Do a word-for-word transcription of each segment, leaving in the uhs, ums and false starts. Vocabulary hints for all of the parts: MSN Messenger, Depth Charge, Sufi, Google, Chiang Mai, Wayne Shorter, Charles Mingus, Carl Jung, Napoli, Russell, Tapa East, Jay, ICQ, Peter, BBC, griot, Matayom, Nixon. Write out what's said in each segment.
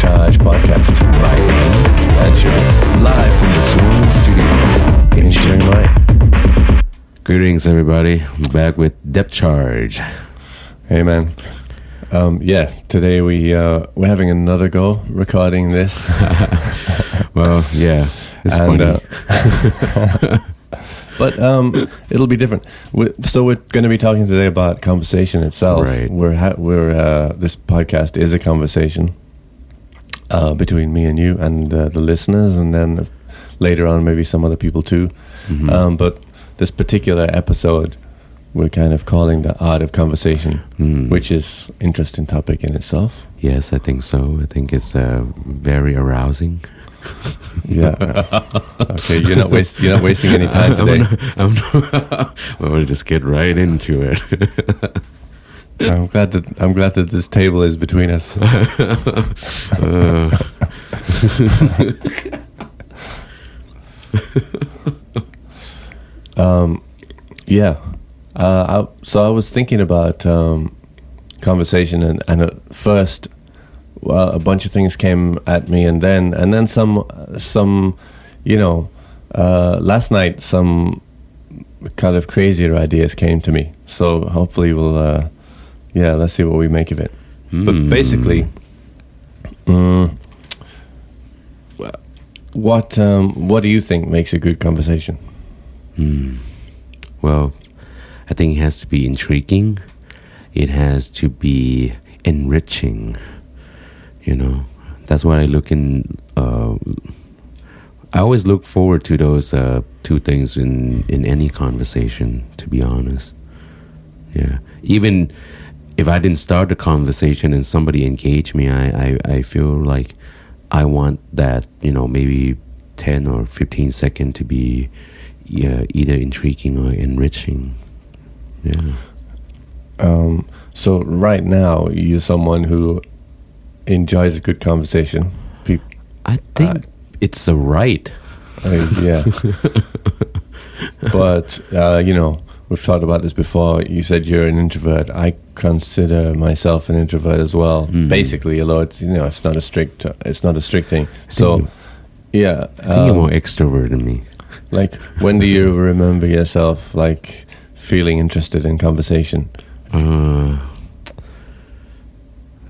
Depth Charge podcast by Wayne and Charles, live from the Swoon Studio in Chiang Mai. Greetings, everybody. I'm back with Depth Charge. Hey, man. Um, yeah, today we uh, we're having another go recording this. Well, yeah, it's and, funny, uh, but um, it'll be different. We're, so we're going to be talking today about conversation itself. Right. We're ha- we're uh, this podcast is a conversation uh, between me and you and uh, the listeners, and then later on maybe some other people too. Mm-hmm. Um, but this particular episode, we're kind of calling the art of conversation, mm. which is an interesting topic in itself. Yes, I think so. I think it's uh, very arousing. Yeah. Okay, you're not waste, You're not wasting any time today. I'm not, I'm not, well, we'll just get right into it. I'm glad that I'm glad that this table is between us. uh. um, yeah. Uh, I, so I was thinking about um, conversation, and, and at first, well, a bunch of things came at me, and then and then some some, you know, uh, last night some kind of crazier ideas came to me. So hopefully we'll, uh, yeah, let's see what we make of it. Mm. But basically, um, what um, what do you think makes a good conversation? Mm. Well, I think it has to be intriguing. It has to be enriching. You know, that's what I look in. Uh, I always look forward to those uh, two things in, in any conversation, to be honest. Yeah. Even if I didn't start the conversation and somebody engaged me, I, I, I feel like I want that, you know, maybe ten or fifteen seconds to be yeah, either intriguing or enriching. Yeah. Um, so right now you're someone who enjoys a good conversation. Pe- I think uh, it's a right. Uh, yeah. But uh, you know, we've talked about this before. You said you're an introvert. I consider myself an introvert as well. Mm. Basically, although it's you know it's not a strict it's not a strict thing. So yeah, I think um, you're more extrovert than me. Like, when do you remember yourself like feeling interested in conversation? Uh,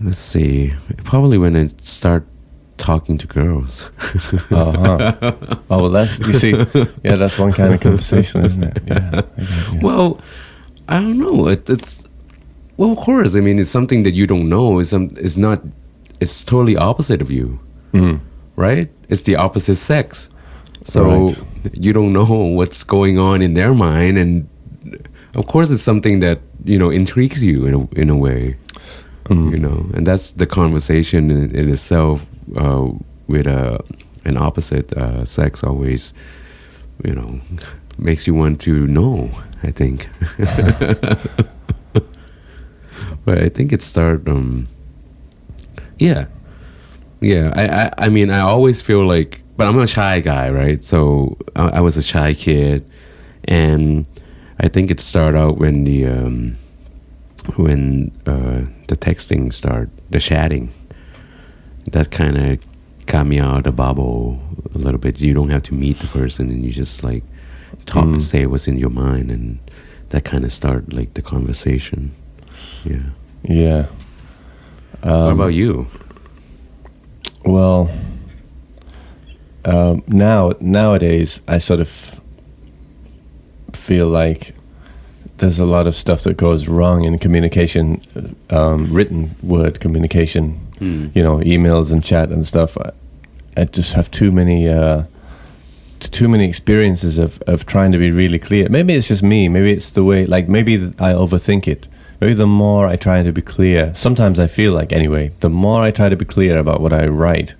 let's see. Probably when I start talking to girls. Uh-huh. Oh, well, that's, you see, yeah, that's one kind of conversation, isn't it? Yeah. Yeah. Well, I don't know. It, it's, well, of course. I mean, it's something that you don't know. It's, um, it's not, it's totally opposite of you, mm. right? It's the opposite sex. So right. You don't know what's going on in their mind, and of course, it's something that, you know, intrigues you in a, in a way, mm. you know, and that's the conversation in, in itself uh, with uh, an opposite uh, sex always, you know, makes you want to know, I think. But I think it started, um, yeah. Yeah, I, I, I mean, I always feel like, but I'm a shy guy, right? So I, I was a shy kid, and I think it started out when the um, when uh, the texting started, the chatting. That kind of got me out of the bubble a little bit. You don't have to meet the person, and you just like talk mm. and say what's in your mind, and that kind of started like the conversation. Yeah. Yeah. Um, what about you? Well, um, now nowadays I sort of feel like there's a lot of stuff that goes wrong in communication, um, written word communication, mm. you know, emails and chat and stuff. I, I just have too many, uh, too many experiences of, of trying to be really clear. Maybe it's just me. Maybe it's the way, like maybe I overthink it. Maybe the more I try to be clear, sometimes I feel like anyway, the more I try to be clear about what I write,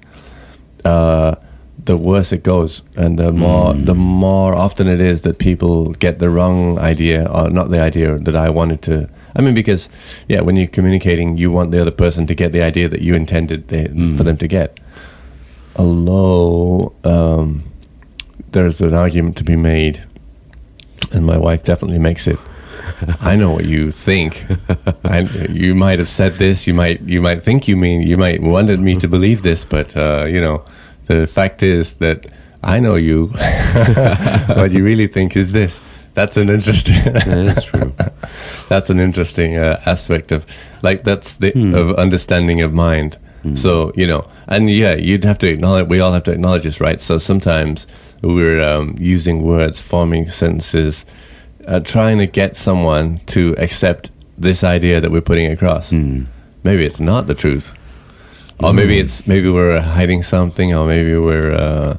uh, the worse it goes, and the more mm. the more often it is that people get the wrong idea, or not the idea that I wanted to. I mean, because yeah, when you're communicating, you want the other person to get the idea that you intended they, mm. for them to get. Although um, there's an argument to be made, and my wife definitely makes it, I know what you think. I, you might have said this. You might you might think you mean. You might wanted me to believe this, but uh, you know, the fact is that I know you. What you really think is this. That's an interesting. That's true. That's an interesting uh, aspect of, like, that's the hmm. of understanding of mind. Hmm. So you know, and yeah, you'd have to acknowledge. We all have to acknowledge this, right? So sometimes we're um, using words, forming sentences. Uh, trying to get someone to accept this idea that we're putting across. Mm. Maybe it's not the truth, or mm. maybe it's maybe we're hiding something, or maybe we're uh,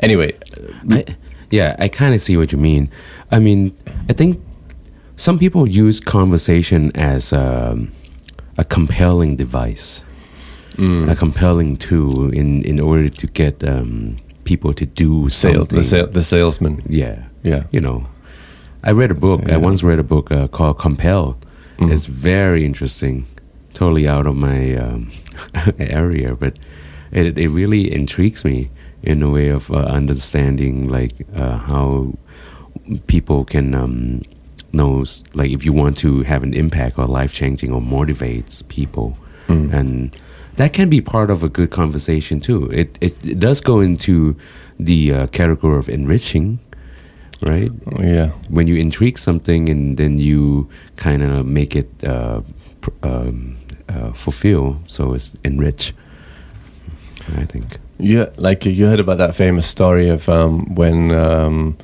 anyway. I, yeah, I kind of see what you mean. I mean, I think some people use conversation as um, a compelling device, mm. a compelling tool in, in order to get um, people to do something. Sales, the, the salesman. Yeah, yeah, you know. I read a book. Yeah. I once read a book uh, called Compelled. Mm-hmm. It's very interesting. Totally out of my um, area, but it it really intrigues me in a way of uh, understanding like uh, how people can um, know, like if you want to have an impact or life changing or motivates people, mm-hmm. and that can be part of a good conversation too. It it, it does go into the uh, category of enriching. Right? Oh, yeah. When you intrigue something and then you kind of make it uh, pr- um, uh, fulfill, so it's enrich, I think. Yeah, like you heard about that famous story of um, when um,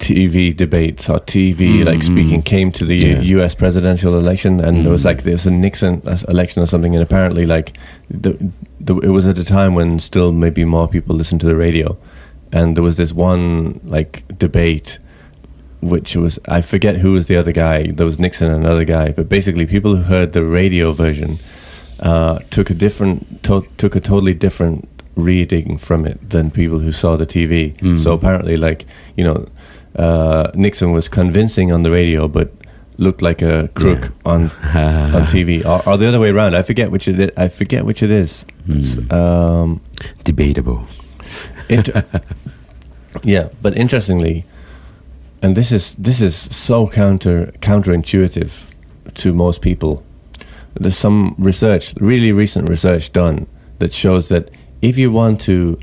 T V debates or T V mm, like speaking mm, came to the yeah. U S presidential election, and mm. there was like there was a Nixon election or something, and apparently like the, the, it was at a time when still maybe more people listened to the radio. And there was this one like debate, which was I forget who was the other guy. There was Nixon and another guy, but basically people who heard the radio version uh, took a different to- took a totally different reading from it than people who saw the T V. Mm. So apparently, like you know, uh, Nixon was convincing on the radio, but looked like a crook yeah. on on T V, or, or the other way around. I forget which it is. I forget which it is. Mm. Um, Debatable. Inter- yeah, but interestingly, and this is this is so counter counterintuitive to most people. There's some research, really recent research done that shows that if you want to,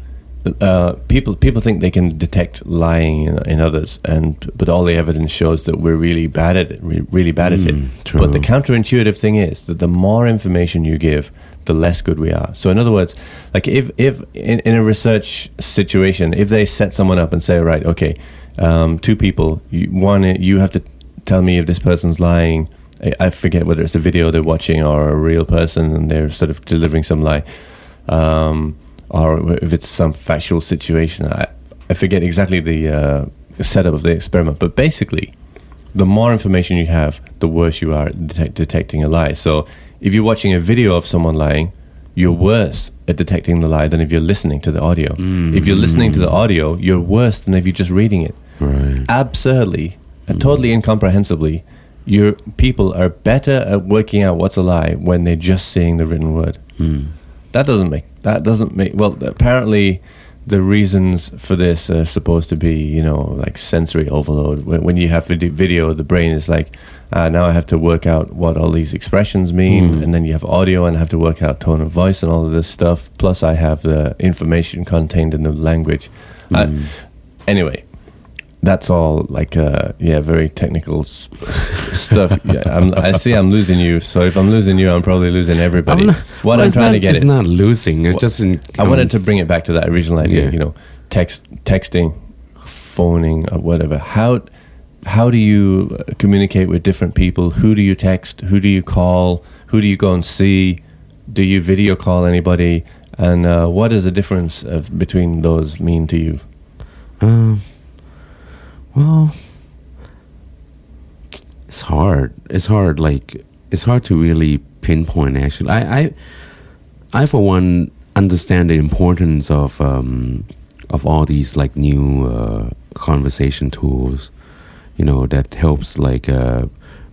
uh, people people think they can detect lying in, in others, and but all the evidence shows that we're really bad at it, we're really bad at mm, it. True. But the counterintuitive thing is that the more information you give, the less good we are. So in other words, like if, if in, in a research situation, if they set someone up and say, right, okay, um, two people, you, one, you have to tell me if this person's lying. I, I forget whether it's a video they're watching or a real person and they're sort of delivering some lie. Um, or if it's some factual situation, I, I forget exactly the uh, setup of the experiment. But basically, the more information you have, the worse you are at detect- detecting a lie. So if you're watching a video of someone lying, you're worse at detecting the lie than if you're listening to the audio. Mm. If you're listening to the audio, you're worse than if you're just reading it. Right. Absurdly and totally incomprehensibly, your people are better at working out what's a lie when they're just seeing the written word. Mm. That doesn't make that doesn't make well. Apparently, the reasons for this are supposed to be, you know, like sensory overload. When you have video, the brain is like, Uh, now I have to work out what all these expressions mean, mm. and then you have audio, and I have to work out tone of voice and all of this stuff. Plus, I have the information contained in the language. Mm. Uh, anyway, that's all like uh, yeah, very technical s- stuff. Yeah, I'm, I see I'm losing you. So if I'm losing you, I'm probably losing everybody. Not, what well, I'm trying not, to get it's is not losing. It's well, just in, I um, wanted to bring it back to that original idea. Yeah. You know, text, texting, phoning, or whatever. How. How do you communicate with different people? Who do you text? Who do you call? Who do you go and see? Do you video call anybody? And uh, what is the difference of, between those mean to you? Um, well, it's hard. It's hard. Like it's hard to really pinpoint. Actually, I, I, I for one understand the importance of um, of all these like new uh, conversation tools. You know, that helps like uh,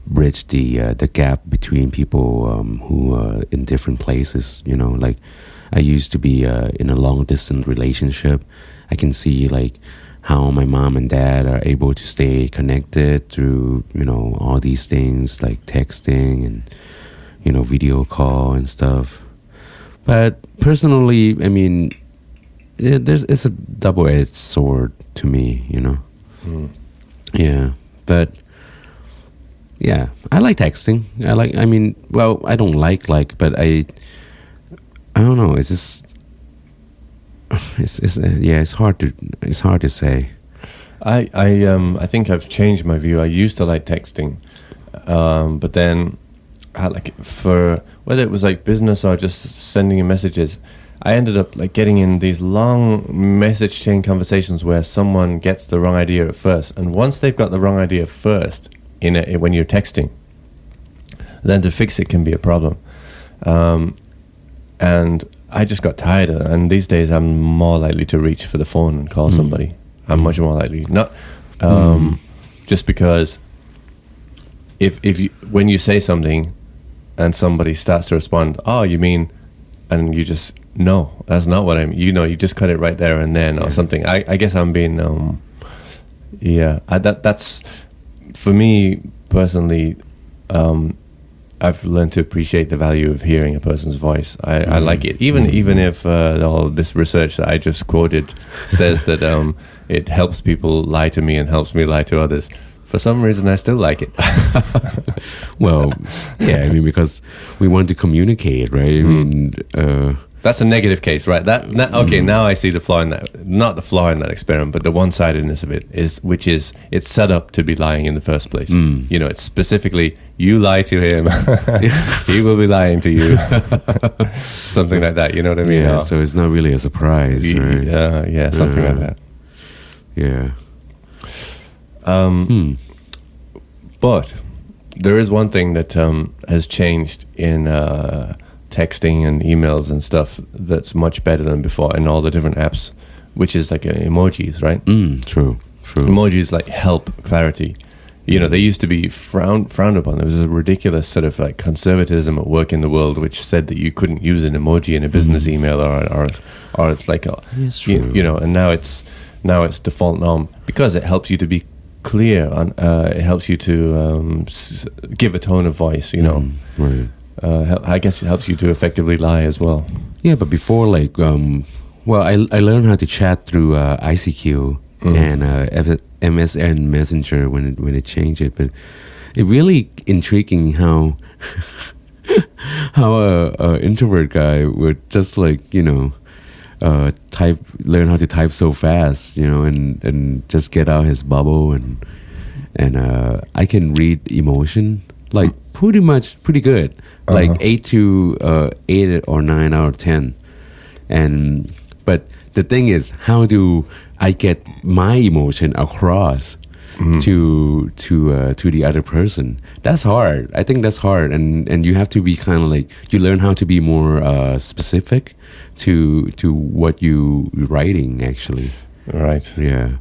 bridge the uh, the gap between people um, who are in different places. You know, like I used to be uh, in a long distance relationship. I can see like how my mom and dad are able to stay connected through, you know, all these things like texting and, you know, video call and stuff. But personally, I mean, it, there's, it's a double-edged sword to me, you know. Mm. Yeah, but yeah, I like texting. I like, I mean, well, I don't like like, but I, I don't know. It's just, it's, it's uh, yeah, it's hard to, it's hard to say. I, I, um, I think I've changed my view. I used to like texting, um, but then, I like it for whether it was like business or just sending in messages. I ended up like getting in these long message chain conversations where someone gets the wrong idea at first, and once they've got the wrong idea first in it when you're texting, then to fix it can be a problem. Um, and I just got tired, and these days I'm more likely to reach for the phone and call mm. somebody. I'm much more likely not um, mm. just because if if you when you say something and somebody starts to respond, oh, you mean, and you just. No, that's not what I mean. You know, you just cut it right there and then, or yeah. something. I, I guess I'm being, um, yeah. I, that that's for me personally. Um, I've learned to appreciate the value of hearing a person's voice. I, mm. I like it, even mm. even if uh, all this research that I just quoted says that um, it helps people lie to me and helps me lie to others. For some reason, I still like it. Well, yeah, I mean, because we want to communicate, right? I mean. Mm. Uh, That's a negative case, right? That, that okay. Mm. Now I see the flaw in that. Not the flaw in that experiment, but the one-sidedness of it is, which is, it's set up to be lying in the first place. Mm. You know, it's specifically you lie to him, he will be lying to you, something like that. You know what I mean? Yeah. Or, so it's not really a surprise, y- right? Yeah, uh, yeah, something uh, like that. Yeah. Um, hmm. But there is one thing that um, has changed in. Uh, texting and emails and stuff that's much better than before in all the different apps, which is like emojis, right? Mm, true, true. Emojis like help clarity. You know, they used to be frowned frowned upon. There was a ridiculous sort of like conservatism at work in the world, which said that you couldn't use an emoji in a business mm. email or or or it's like a, yes, true. You, you know. And now it's now it's default norm because it helps you to be clear on. Uh, it helps you to um, s- give a tone of voice. You know. Mm, right. Uh, I guess it helps you to effectively lie as well. Yeah, but before, like, um, well, I, I learned how to chat through uh, I C Q mm. and uh, M S N Messenger when it, when it changed it. But it really intriguing how how a, a introvert guy would just like, you know, uh, type, learn how to type so fast, you know, and, and just get out his bubble and and uh, I can read emotion. Like pretty much pretty good, like uh-huh. eight to uh, eight or nine out of ten, and but the thing is, how do I get my emotion across mm. to to uh, to the other person? That's hard. I think that's hard, and, and you have to be kind of like you learn how to be more uh, specific to to what you writing actually. Right. Yeah,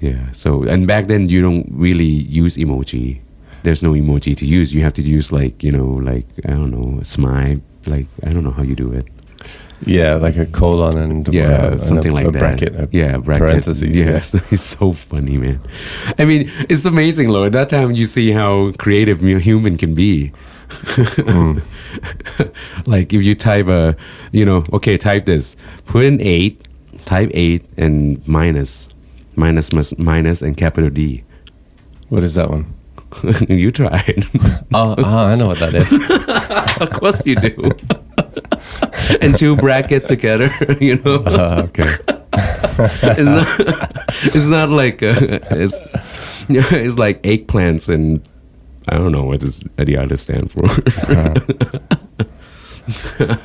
yeah. So and back then you don't really use emoji. There's no emoji to use. You have to use like, you know, like, I don't know, a smile. Like, I don't know how you do it. Yeah, like a colon and yeah, uh, something and a, like a that. Bracket, a yeah, bracket. Parentheses. Yes, yeah. It's so funny, man. I mean, it's amazing, Lord. At that time, you see how creative human can be. mm. Like, if you type a, you know, okay, type this. Put an eight, type eight, and minus. Minus, minus, minus and capital D. What is that one? You tried. Oh, oh, I know what that is. Of course you do. And two brackets together, you know. Uh, okay. It's not. It's not like uh, it's. It's like eggplants and I don't know what this the other stand for.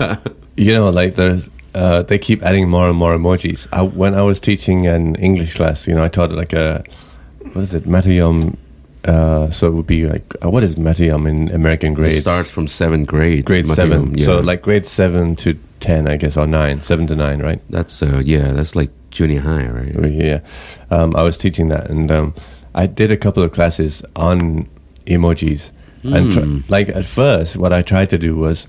uh, you know, like the uh, they keep adding more and more emojis. I, when I was teaching an English class, you know, I taught like a what is it, Matayom. Uh, so it would be like, uh, what is Matayom in American grades? It starts from seventh grade. Grade Matayom, seven. Yeah. So like grade seven to ten, I guess, or nine. Seven to nine, right? That's, uh, yeah, that's like junior high, right? Yeah. Um, I was teaching that and um, I did a couple of classes on emojis. Mm. And tr- like at first, what I tried to do was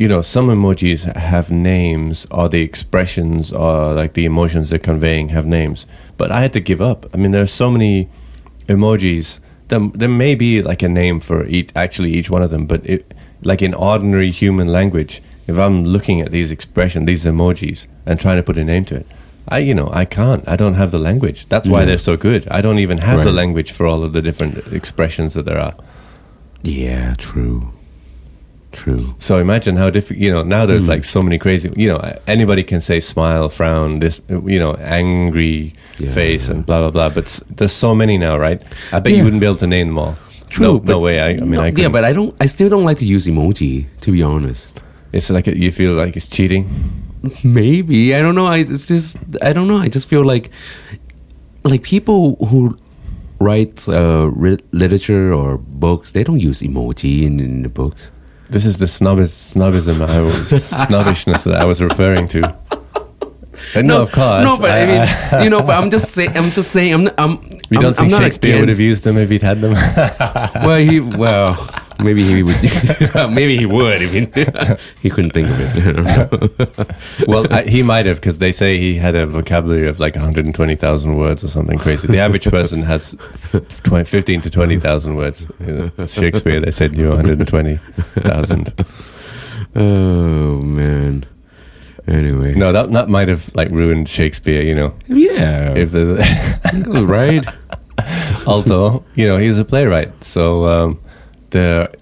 you know, some emojis have names, or the expressions or like the emotions they're conveying have names. But I had to give up. I mean, there's so many emojis. There, there may be like a name for each, actually each one of them, but it, like in ordinary human language, if I'm looking at these expressions, these emojis, and trying to put a name to it, I, you know, I can't. I don't have the language. That's why yeah. they're so good. I don't even have right. the language for all of the different expressions that there are. Yeah, true. True. So imagine how difficult, you know, now there's mm. like so many crazy, you know, anybody can say smile, frown, this, you know, angry yeah, face yeah. and blah, blah, blah. But there's so many now, right? I bet yeah. you wouldn't be able to name them all. True. No, no way. I, I mean, no, I could. Yeah, but I don't, I still don't like to use emoji, to be honest. It's like, a, you feel like it's cheating? Maybe. I don't know. I, it's just, I don't know. I just feel like, like people who write uh, re- literature or books, they don't use emoji in, in the books. This is the snobbish, snobbism I was, snobbishness that I was referring to. And no, no, of course. No, but I, I mean, you know, but I'm just saying, I'm just saying, I'm, I'm, we don't I'm, think I'm Shakespeare would have used them if he'd had them. Well, he, well, maybe he would, maybe he would. I mean, he couldn't think of it. I don't know. Well, I, he might have, because they say he had a vocabulary of like one hundred twenty thousand words or something crazy. The average person has fifteen to twenty thousand words. You know, Shakespeare, they said, knew one hundred twenty thousand. Oh, man. Anyways. No, that that might have like ruined Shakespeare, you know. Yeah. If right. Although, you know, he was a playwright, so um, the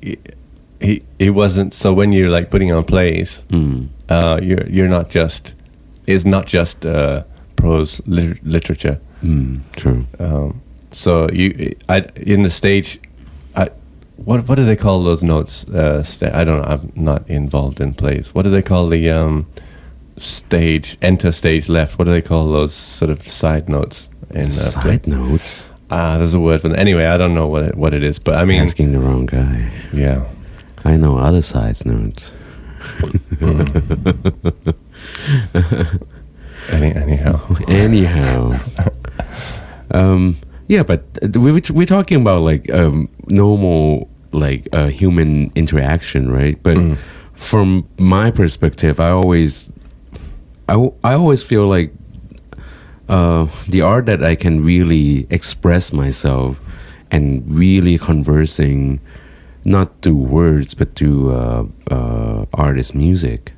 he he wasn't. So when you're like putting on plays, mm. uh, you're you're not just it's not just uh, prose liter- literature. Mm, true. Um, so you, I in the stage, I what what do they call those notes? Uh, sta- I don't know. I'm not involved in plays. What do they call the um, stage enter stage left? What do they call those sort of side notes in uh, side play? notes ah there's a word for them. Anyway, I don't know what it, what it is, but I mean, asking the wrong guy. Yeah, I know other side notes. mm. Any, anyhow anyhow um yeah, but we, we're talking about like um normal like uh human interaction, right? But mm. from my perspective, I always I, I always feel like uh, the art that I can really express myself and really conversing, not through words, but through uh, uh, art is music,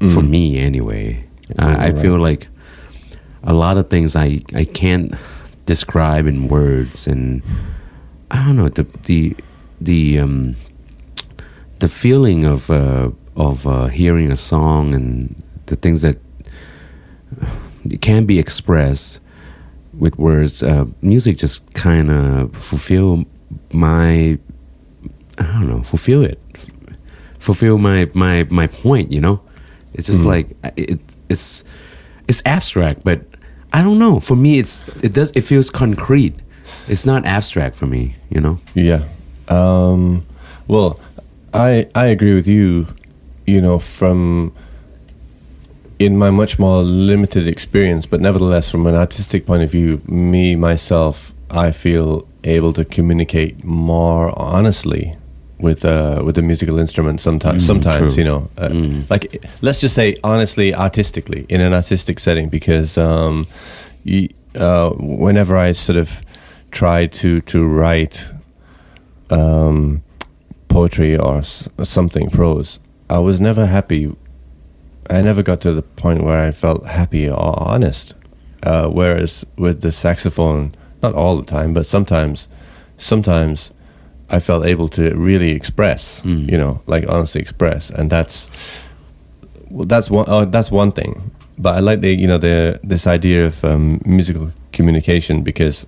mm. for me anyway. I, I right. feel like a lot of things I, I can't describe in words, and I don't know, the the the um, the feeling of uh, of uh, hearing a song and the things that it can be expressed with words. Uh, music just kind of fulfill my, I don't know, fulfill it, fulfill my my, my point. You know, it's just mm. like it, it's it's abstract, but I don't know. For me, it's it does it feels concrete. It's not abstract for me. You know. Yeah. Um, well, I I agree with you. You know, from. In my much more limited experience, but nevertheless, from an artistic point of view, me, myself, I feel able to communicate more honestly with uh, with a musical instrument sometimes, mm, sometimes true. you know. Uh, mm. Like, let's just say honestly, artistically, in an artistic setting, because um, y- uh, whenever I sort of try to, to write um, poetry or s- something, prose, I was never happy. I never got to the point where I felt happy or honest. Uh, whereas with the saxophone, not all the time, but sometimes, sometimes I felt able to really express, mm. you know, like honestly express, and that's well, that's one uh, that's one thing. But I like the you know the this idea of um, musical communication, because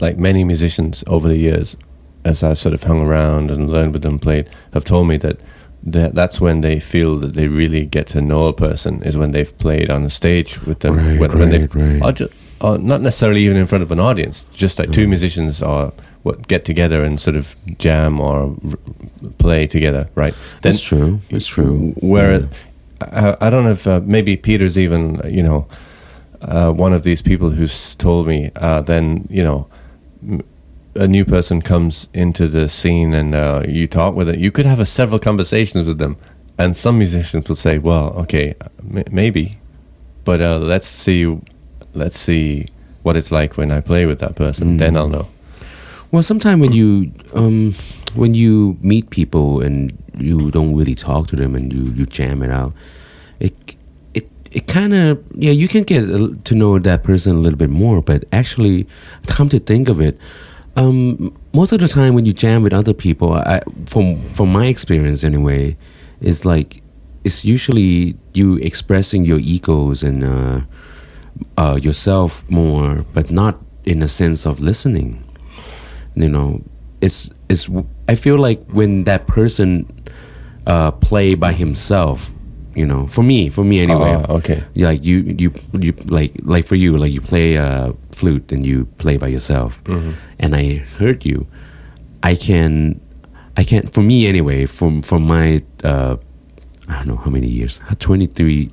like many musicians over the years, as I've sort of hung around and learned with them, played, have told me that. That's when they feel that they really get to know a person, is when they've played on the stage with them, right, when, right, when they've right. or just, or not necessarily even in front of an audience, just like mm. two musicians or what get together and sort of jam or r- play together, right? Then, it's true. It's true. Where yeah. I, I don't know if uh, maybe Peter's even you know uh, one of these people who's told me. Uh, then you know. M- a new person comes into the scene and uh, you talk with it. You could have a several conversations with them And some musicians would say, well, okay, m- maybe, but uh, let's see, let's see what it's like when I play with that person. Mm. Then I'll know. Well, sometimes when you um, when you meet people and you don't really talk to them and you, you jam it out, it it it kind of yeah you can get to know that person a little bit more. But actually, come to think of it, um, most of the time when you jam with other people, I, from from my experience anyway, it's like it's usually you expressing your egos and uh, uh, yourself more, but not in a sense of listening. You know, it's it's. I feel like when that person uh, play by himself, you know, for me, for me anyway. Uh, okay. Like you, you, you, like, like for you, like you play a flute and you play by yourself, mm-hmm. and I heard you. I can, I can. For me anyway, from from my, uh, I don't know how many years, twenty-three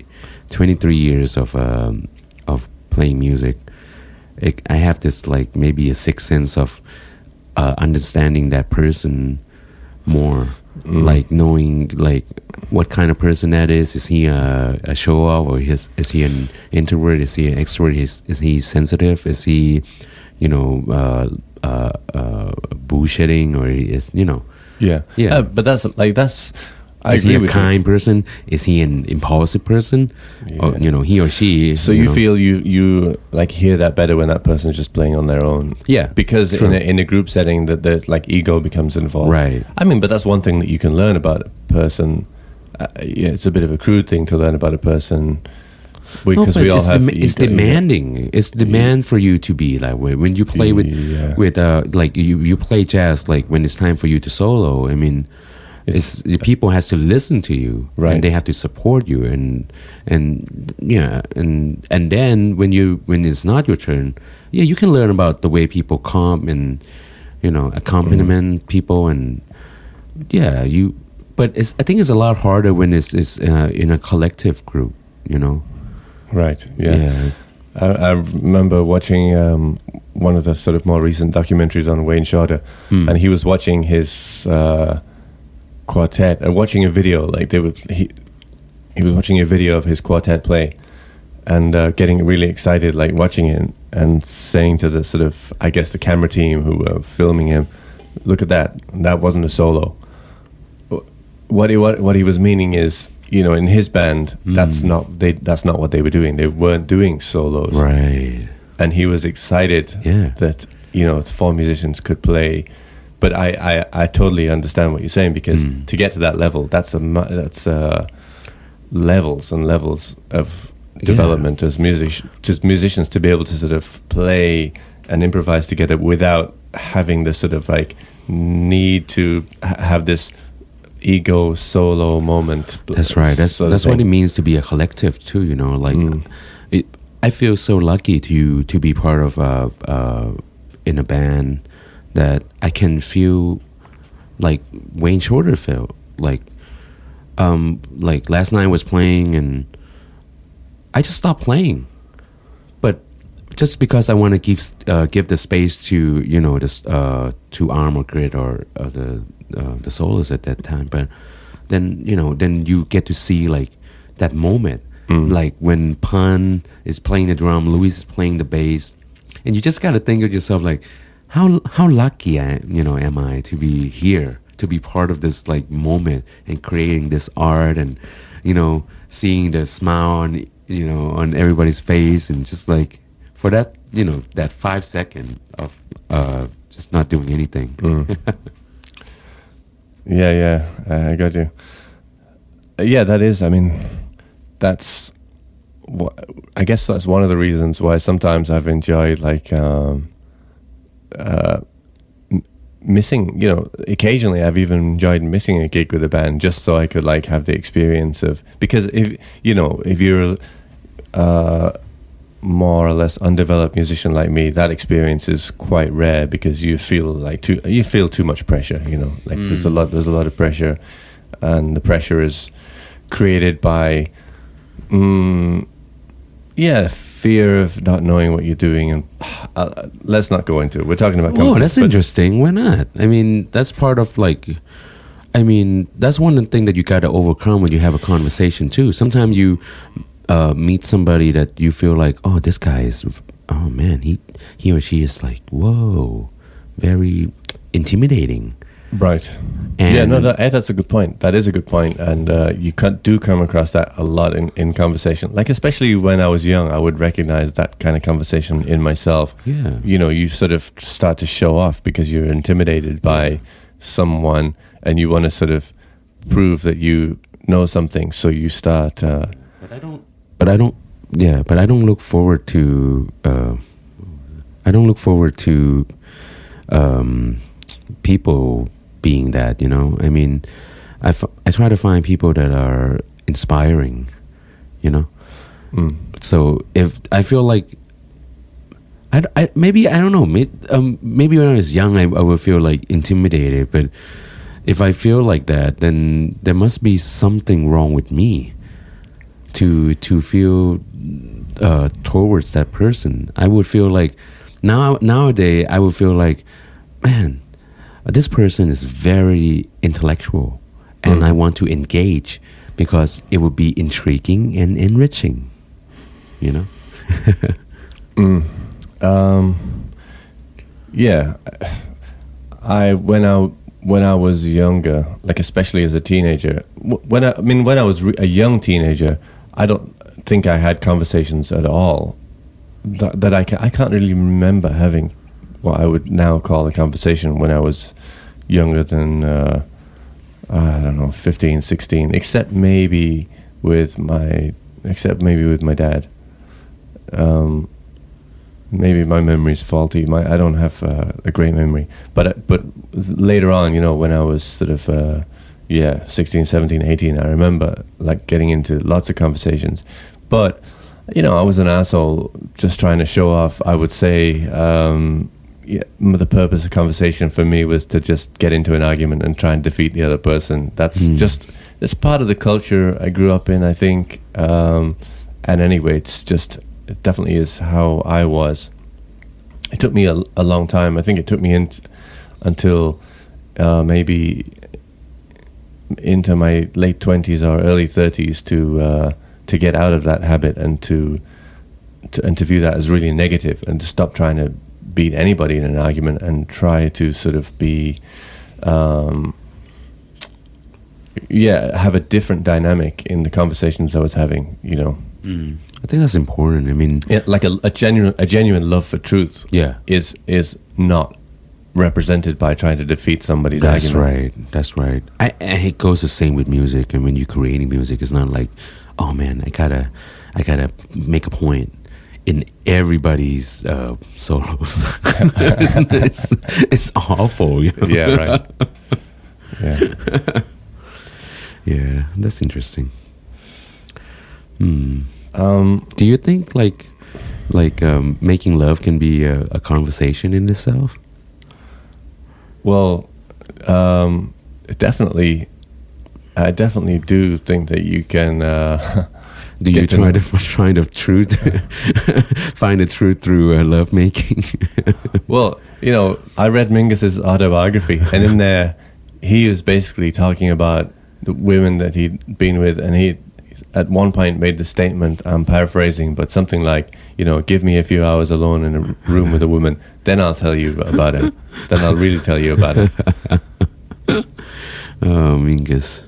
years of um, of playing music. It, I have this like maybe a sixth sense of. Uh, understanding that person more, mm. like knowing like what kind of person that is. Is he a, a show off, or his, is he an introvert? Is he an extrovert? Is, is he sensitive? Is he, you know, uh, uh, uh, bullshitting, or is you know? Yeah, yeah. Uh, but that's like that's. I is agree he a with kind you. Person? Is he an impulsive person? Yeah. Or, you know, he or she. So you, you know. feel you you like hear that better when that person's just playing on their own. Yeah, because true. in a, in a group setting, that the like ego becomes involved. Right. I mean, but that's one thing that you can learn about a person. Uh, yeah, it's a bit of a crude thing to learn about a person because no, we all it's have. Dem- ego, it's demanding. Yeah. It's demand for you to be like when you play with yeah. with uh, like you you play jazz like when it's time for you to solo. I mean. It's, the people has to listen to you, right? And they have to support you, and and yeah, and and then when you when it's not your turn, yeah, you can learn about the way people come and you know accompaniment mm. people, and yeah, you. But it's, I think it's a lot harder when it's it's uh, in a collective group, you know. Right. Yeah. yeah. I, I remember watching um, one of the sort of more recent documentaries on Wayne Shorter, mm. and he was watching his. Uh, quartet and watching a video like they were he he was watching a video of his quartet play and uh, getting really excited like watching it and saying to the sort of I guess the camera team who were filming him, look at that, that wasn't a solo. What he, what, what he was meaning is, you know, in his band mm. that's not they that's not what they were doing. They weren't doing solos, right? And he was excited yeah. that, you know, four musicians could play. But I, I, I totally understand what you're saying, because mm. to get to that level, that's a that's a levels and levels of development yeah. as music as musicians to be able to sort of play and improvise together without having this sort of like need to ha- have this ego solo moment. That's right. That's that's what it means to be a collective too. You know, like mm. it, I feel so lucky to to be part of a uh, in a band. That I can feel like Wayne Shorter felt like um, like last night I was playing and I just stopped playing, but just because I want to give uh, give the space to, you know, this uh, to Arm or Grid or uh, the uh, the solos at that time. But then, you know, then you get to see like that moment, mm. like when Pan is playing the drum, Luis is playing the bass, and you just gotta think of yourself like. How how lucky I you know am I to be here, to be part of this like moment and creating this art, and you know seeing the smile on you know on everybody's face, and just like for that, you know, that five second of uh, just not doing anything. Mm. yeah yeah uh, I got you. Uh, yeah, that is. I mean, that's. Wh- I guess that's one of the reasons why sometimes I've enjoyed like. Um, Uh, missing, you know, occasionally I've even enjoyed missing a gig with a band just so I could like have the experience of, because if you know if you're uh, more or less undeveloped musician like me, that experience is quite rare because you feel like too you feel too much pressure, you know, like mm. there's a lot there's a lot of pressure, and the pressure is created by um, yeah. fear of not knowing what you're doing, and uh, let's not go into it. We're talking about. Oh, that's interesting. Why not? I mean, that's part of like, I mean, that's one thing that you got to overcome when you have a conversation too. Sometimes you uh, meet somebody that you feel like, oh, this guy is, oh man, he he or she is like, whoa, very intimidating. Right. And yeah, no, that, that's a good point. That is a good point. And uh, you can't, do come across that a lot in, in conversation. Like, especially when I was young, I would recognize that kind of conversation in myself. Yeah. You know, you sort of start to show off because you're intimidated by someone and you want to sort of prove that you know something. So you start... Uh, but I don't... But I don't... Yeah, but I don't look forward to... Uh, I don't look forward to um, people... being that, you know, I mean, I, f- I try to find people that are inspiring, you know. Mm. So if I feel like, I, I maybe I don't know, maybe, um, maybe when I was young, I, I would feel like intimidated. But if I feel like that, then there must be something wrong with me to to feel uh, towards that person. I would feel like now nowadays I would feel like, man, this person is very intellectual and mm. I want to engage because it would be intriguing and enriching, you know? mm. um, yeah. I, when I, when I was younger, like especially as a teenager, when I, I mean, when I was re- a young teenager, I don't think I had conversations at all that, that I can, I can't really remember having what I would now call a conversation when I was younger than, uh, I don't know, fifteen, sixteen, except maybe with my, except maybe with my dad. Um, maybe my memory's faulty. My I don't have uh, a great memory. But but later on, you know, when I was sort of, uh, yeah, sixteen, seventeen, eighteen, I remember like getting into lots of conversations. But, you know, I was an asshole just trying to show off, I would say, um... Yeah, the purpose of conversation for me was to just get into an argument and try and defeat the other person. That's mm. just it's part of the culture I grew up in, I think. Um, and anyway, it's just it definitely is how I was. It took me a, a long time. I think it took me in t- until uh, maybe into my late twenties or early thirties to uh, to get out of that habit and to, to and to view that as really negative and to stop trying to beat anybody in an argument and try to sort of be um yeah have a different dynamic in the conversations I was having, you know. mm. I think that's important. I mean, yeah, like a, a genuine a genuine love for truth yeah is is not represented by trying to defeat somebody's that's argument. That's right that's right I, I it goes the same with music. And when you're creating music, it's not like, oh man, I gotta I gotta make a point in everybody's uh, solos. it's, it's awful. You know? Yeah, right. Yeah. Yeah, that's interesting. Hmm. Um, Do you think like like um, making love can be a, a conversation in itself? Well, um, definitely. I definitely do think that you can... Uh, Do you try to find the truth, find the truth through uh, love making? Well, you know, I read Mingus's autobiography, and in there, he was basically talking about the women that he'd been with, and he, at one point, made the statement. I'm paraphrasing, but something like, you know, give me a few hours alone in a room with a woman, then I'll tell you about it. Then I'll really tell you about it. Oh, Mingus.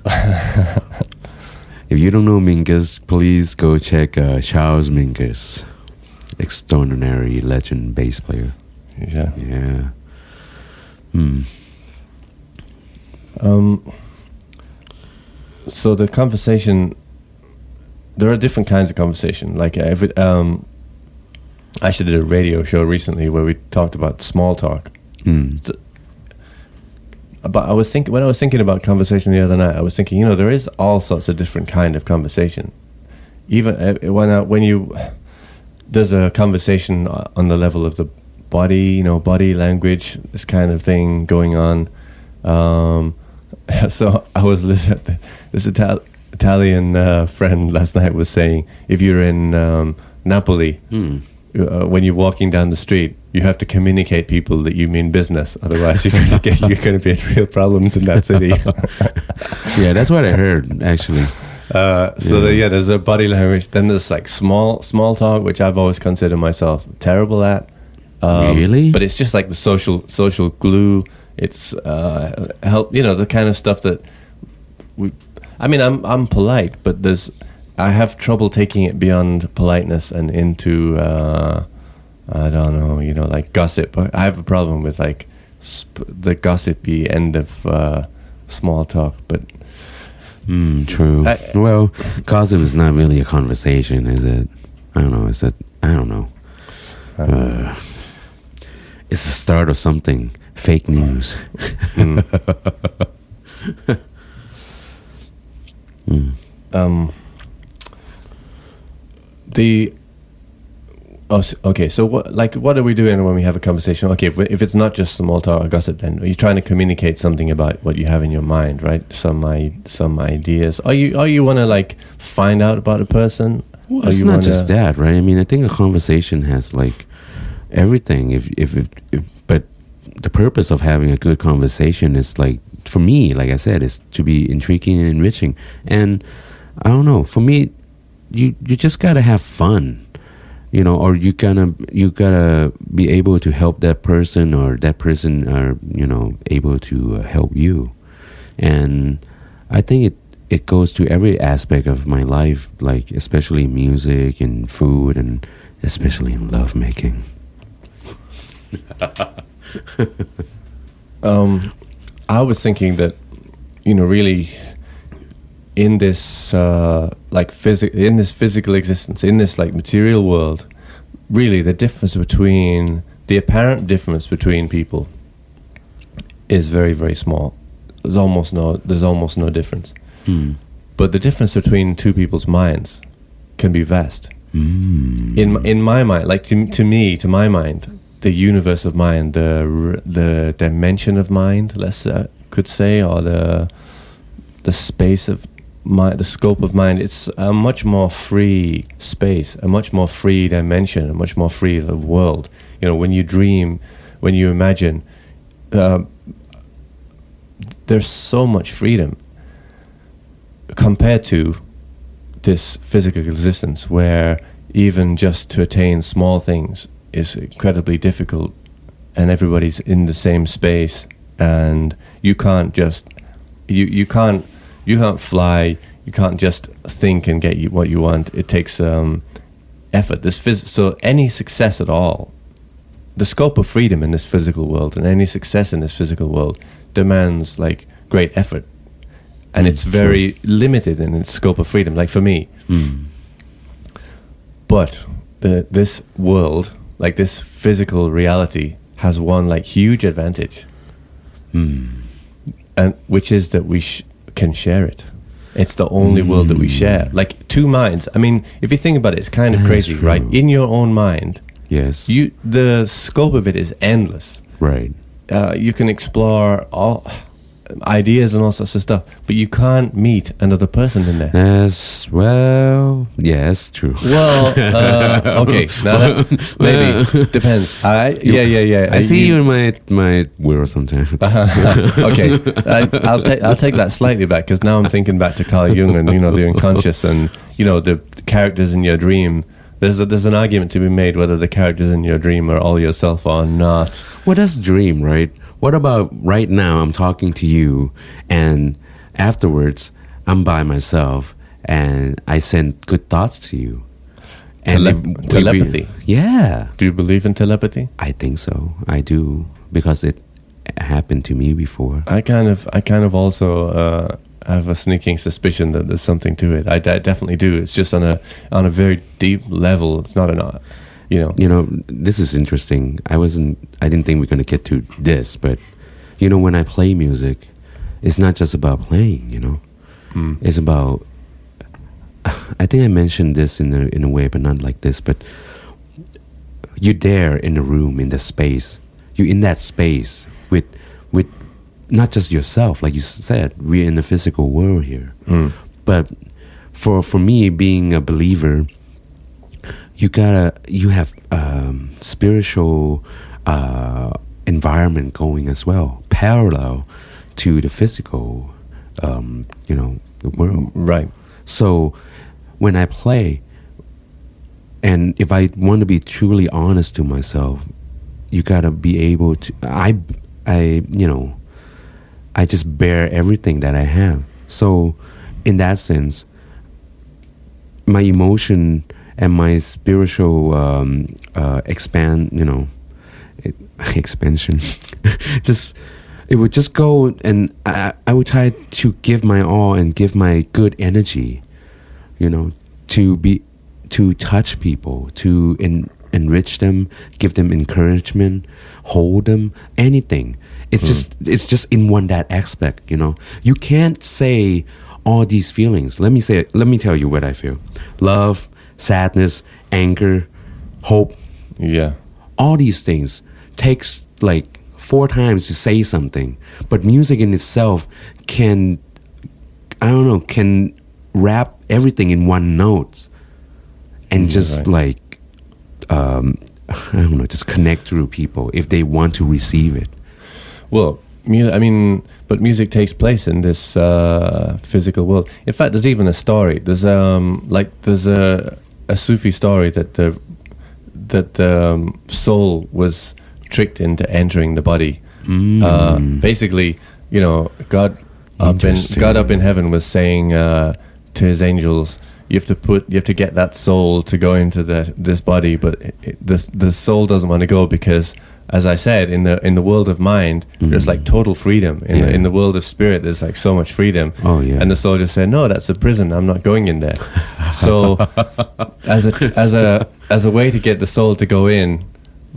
If you don't know Mingus, please go check uh, Charles Mingus, extraordinary legend bass player. Yeah. Yeah. Hmm. Um. So the conversation, there are different kinds of conversation. Like every, um, I actually did a radio show recently where we talked about small talk. Mm. So, but I was thinking when I was thinking about conversation the other night, I was thinking, you know, there is all sorts of different kind of conversation. Even when I, when you there's a conversation on the level of the body, you know, body language, this kind of thing going on. Um, so I was listening. This Ital- Italian uh, friend last night was saying, if you're in um, Napoli, mm. uh, when you're walking down the street, you have to communicate people that you mean business. Otherwise, you're going to get you're going to be in real problems in that city. Yeah, that's what I heard actually. Uh, so yeah. The, yeah, there's a body language. Then there's like small small talk, which I've always considered myself terrible at. Um, really? But it's just like the social social glue. It's uh, help, you know, the kind of stuff that we. I mean, I'm I'm polite, but there's I have trouble taking it beyond politeness and into uh, I don't know, you know, like gossip. I have a problem with like sp- the gossipy end of uh, small talk, but. Mm, true. I, well, gossip is not really a conversation, is it? I don't know. Is it? I don't know. I don't uh, know. It's the start of something. Fake news. Mm. mm. Um. The. Oh, okay. So, what? Like, what are we doing when we have a conversation? Okay, if, we, if it's not just small talk or gossip, then you're trying to communicate something about what you have in your mind, right? Some I, some ideas. Are you? Are you want to like find out about a person? Well, it's not wanna... just that, right? I mean, I think a conversation has like everything. If if, if, if but the purpose of having a good conversation is like for me, like I said, is to be intriguing and enriching. And I don't know. For me, you you just gotta have fun. You know, or you gotta you gotta be able to help that person, or that person are you know able to uh, help you, and I think it it goes to every aspect of my life, like especially music and food, and especially in love making. um, I was thinking that you know really. In this, uh, like phys- in this physical existence, in this like material world, really the difference between the apparent difference between people is very, very small. There's almost no, there's almost no difference. Mm. But the difference between two people's minds can be vast. Mm. In in my mind, like to to me, to my mind, the universe of mind, the the dimension of mind, let's uh, could say, or the the space of mind, the scope of mind, it's a much more free space, a much more free dimension, a much more free world. You know, when you dream, when you imagine, uh, there's so much freedom compared to this physical existence where even just to attain small things is incredibly difficult, and everybody's in the same space, and you can't just, you, you can't You can't fly. You can't just think and get you what you want. It takes um, effort. This phys- so any success at all, the scope of freedom in this physical world, and any success in this physical world demands like great effort, and mm, it's very sure. limited in its scope of freedom. Like for me, mm. but the, this world, like this physical reality, has one like huge advantage, mm. and which is that we. Sh- can share it. It's the only mm. world that we share. Like two minds. I mean, if you think about it, it's kind of that crazy, right? In your own mind, yes, you the scope of it is endless, right? Uh, you can explore all ideas and all sorts of stuff, but you can't meet another person in there. Yes, well, yes, true. Well, uh, okay, now that, maybe depends. I yeah yeah yeah. I, I see you, you in my my world sometimes. Okay, I, I'll take I'll take that slightly back because now I'm thinking back to Carl Jung and you know the unconscious and you know the characters in your dream. There's a, there's an argument to be made whether the characters in your dream are all yourself or not. Well, that's dream, right? What about right now I'm talking to you and afterwards I'm by myself and I send good thoughts to you. And Telep- telepathy. Re- yeah. Do you believe in telepathy? I think so. I do because it happened to me before. I kind of I kind of also uh, have a sneaking suspicion that there's something to it. I, I definitely do. It's just on a on a very deep level. It's not an You know, you know, this is interesting. I wasn't, I didn't think we were going to get to this, but you know, when I play music, it's not just about playing. You know, mm. it's about. I think I mentioned this in a in a way, but not like this. But you're there in the room, in the space. You're in that space with with not just yourself, like you said. We're in the physical world here, mm. but for for me, being a believer. you gotta you have um, spiritual uh, environment going as well, parallel to the physical, um, you know, the world. Right. So when I play, and if I want to be truly honest to myself, you gotta be able to. I, I, you know, I just bear everything that I have. So, in that sense, my emotion and my spiritual um, uh, expand, you know, it, expansion. just it would just go, and I, I would try to give my all and give my good energy, you know, to be to touch people, to en- enrich them, give them encouragement, hold them, anything. It's mm. just it's just in one that aspect, you know. You can't say all these feelings. Let me say. Let me tell you what I feel: love, sadness, anger, hope. Yeah, all these things takes like four times to say something. But music in itself can, I don't know, can wrap everything in one note, and yeah, just right. like, um, I don't know, just connect through people if they want to receive it. Well. I mean, but music takes place in this uh, physical world. In fact, there's even a story. There's um, like there's a a Sufi story that the that the um, soul was tricked into entering the body. Mm. Uh, basically, you know, God up in God up in heaven was saying uh, to his angels, "You have to put, you have to get that soul to go into the this body, but it, this the soul doesn't want to go because." As I said, in the in the world of mind, mm. there's like total freedom. In, yeah. the, in the world of spirit, there's like so much freedom. Oh, yeah. And the soul just said, "No, that's a prison. I'm not going in there." So, as a as a as a way to get the soul to go in,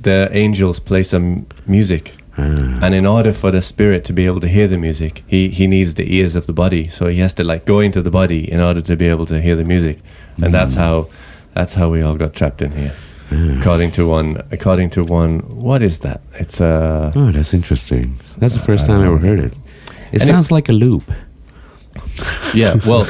the angels play some music, ah. and in order for the spirit to be able to hear the music, he he needs the ears of the body. So he has to like go into the body in order to be able to hear the music, and mm. that's how that's how we all got trapped in here. According to one, according to one, what is that? It's a. Uh, oh, that's interesting. That's the first time I ever heard it. It sounds it, like a loop. Yeah, well,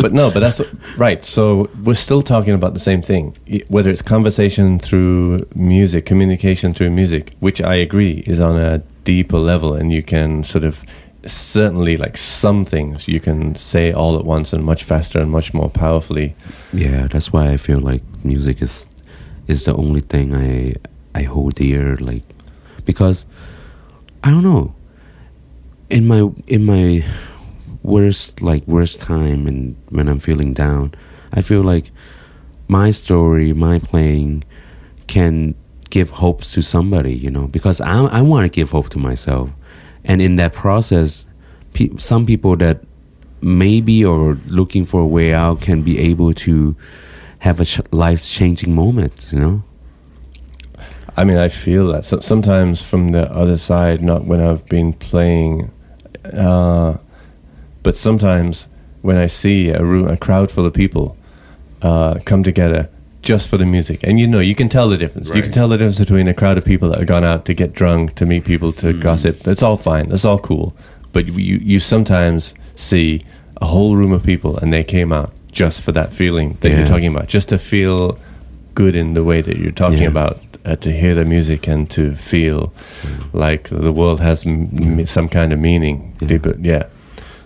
but no, but that's right. So we're still talking about the same thing, whether it's conversation through music, communication through music, which I agree is on a deeper level, and you can sort of certainly like some things you can say all at once and much faster and much more powerfully. Yeah, that's why I feel like music is. Is the only thing I I hold dear, like, because I don't know, in my in my worst like worst time and when I'm feeling down, I feel like my story, my playing can give hopes to somebody, you know, because I I want to give hope to myself, and in that process, pe- some people that maybe or looking for a way out can be able to. Have a ch- life-changing moment, you know? I mean, I feel that. So, sometimes from the other side, not when I've been playing, uh, but sometimes when I see a room, a crowd full of people uh, come together just for the music. And you know, you can tell the difference. Right. You can tell the difference between a crowd of people that have gone out to get drunk, to meet people, to mm. gossip. That's all fine. That's all cool. But you, you sometimes see a whole room of people and they came out just for that feeling that yeah. you're talking about, just to feel good in the way that you're talking yeah. about, uh, to hear the music and to feel mm. like the world has m- yeah. some kind of meaning. Yeah, deeper, yeah.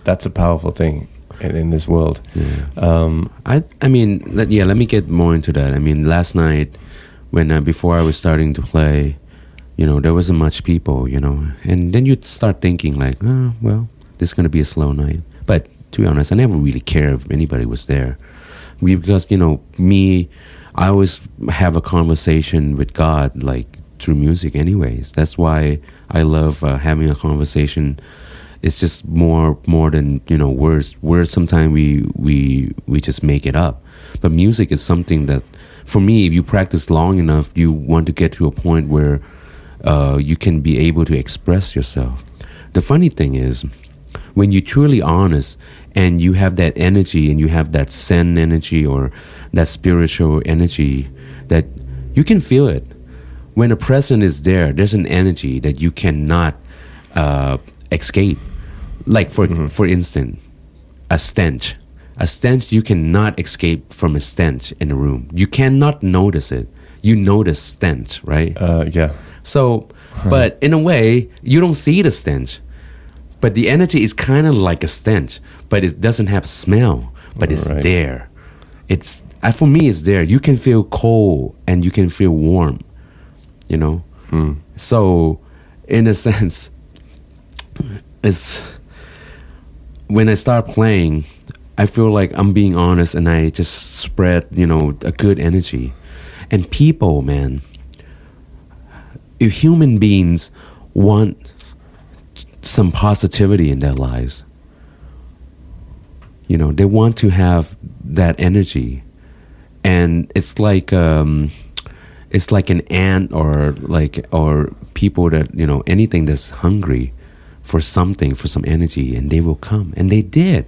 That's a powerful thing in, in this world. Yeah. Um, I I mean, let, yeah. Let me get more into that. I mean, last night when I, before I was starting to play, you know, there wasn't much people, you know, and then you start thinking like, oh, well, this is gonna be a slow night, but. To be honest, I never really cared if anybody was there. Because, you know, me, I always have a conversation with God, like, through music anyways. That's why I love uh, having a conversation. It's just more more than, you know, words. Words, sometimes we, we, we just make it up. But music is something that, for me, if you practice long enough, you want to get to a point where uh, you can be able to express yourself. The funny thing is, when you're truly honest and you have that energy and you have that Zen energy or that spiritual energy, that you can feel it. When a presence is there, there's an energy that you cannot uh, escape. Like, for mm-hmm. for instance, a stench. A stench, you cannot escape from a stench in a room. You cannot notice it. You notice stench, right? Uh, yeah. So, huh. But in a way, you don't see the stench. But the energy is kind of like a stench, but it doesn't have smell, but it's right. there. It's uh, for me, it's there. You can feel cold and you can feel warm, you know? Mm. So, in a sense, it's when I start playing, I feel like I'm being honest and I just spread, you know, a good energy. And people, man, if human beings want some positivity in their lives, you know, they want to have that energy. And it's like um, it's like an ant or like or people that, you know, anything that's hungry for something, for some energy, and they will come. And they did.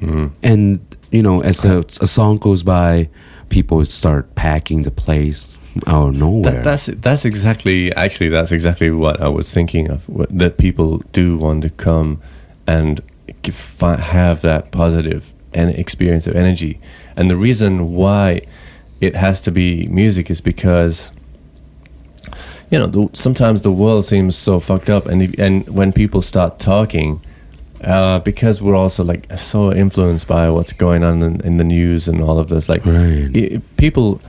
Mm-hmm. And, you know, as a, a song goes by, people start packing the place out of nowhere. That, that's that's exactly, actually, that's exactly what I was thinking of, what, that people do want to come and give, have that positive and experience of energy. And the reason why it has to be music is because, you know, the, sometimes the world seems so fucked up, and if, and when people start talking... Uh, because we're also like so influenced by what's going on in, in the news and all of this. Like, right. it, people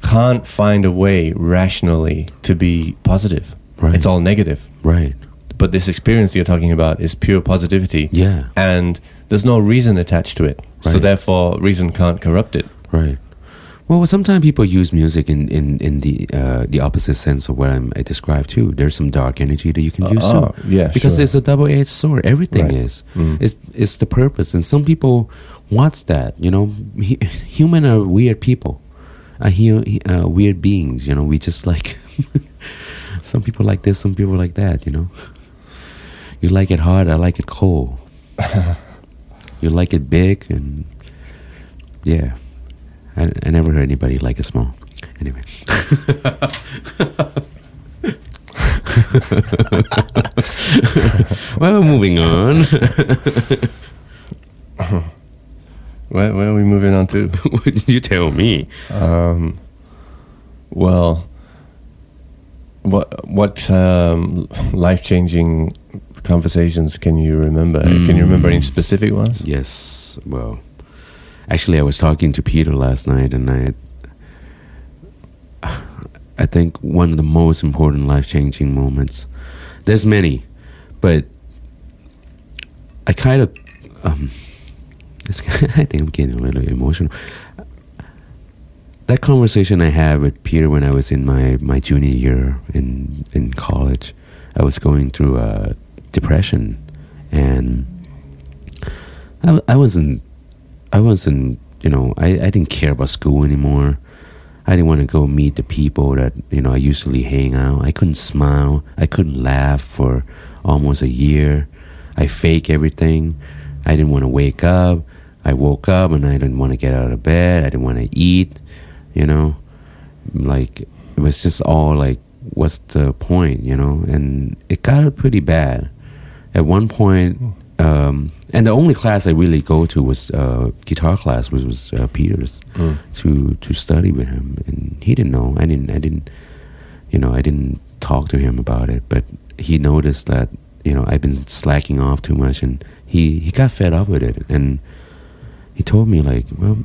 can't find a way rationally to be positive. Right. It's all negative. Right. But this experience you're talking about is pure positivity. Yeah. And there's no reason attached to it. Right. So therefore, reason can't corrupt it. Right. Well, sometimes people use music in in in the uh, the opposite sense of what I'm, I described too. There's some dark energy that you can use uh, too, oh, yeah, because sure. It's a double-edged sword. Everything right. is mm. it's it's the purpose, and some people want that. You know, he, human are weird people, are he, uh, weird beings. You know, we just like some people like this, some people like that. You know, you like it hard, I like it cold. You like it big, and yeah. I, I never heard anybody like it small. Anyway. Well, moving on. Where, where are we moving on to? You tell me. Um, well, what what um, life-changing conversations can you remember? Mm. Can you remember any specific ones? Yes, well... Actually, I was talking to Peter last night, and I I think one of the most important life-changing moments, there's many, but I kind of, um, I think I'm getting a little emotional. That conversation I had with Peter when I was in my, my junior year in, in college, I was going through a depression, and I, I wasn't, I wasn't, you know, I, I didn't care about school anymore. I didn't want to go meet the people that, you know, I usually hang out. I couldn't smile. I couldn't laugh for almost a year. I fake everything. I didn't want to wake up. I woke up and I didn't want to get out of bed. I didn't want to eat, you know. Like, it was just all like, what's the point, you know? And it got pretty bad. At one point... Um, and the only class I really go to was uh, guitar class, which was uh, Peter's, mm. to to study with him. And he didn't know. I didn't. I didn't. You know, I didn't talk to him about it. But he noticed that, you know, I've been slacking off too much, and he, he got fed up with it. And he told me like, well,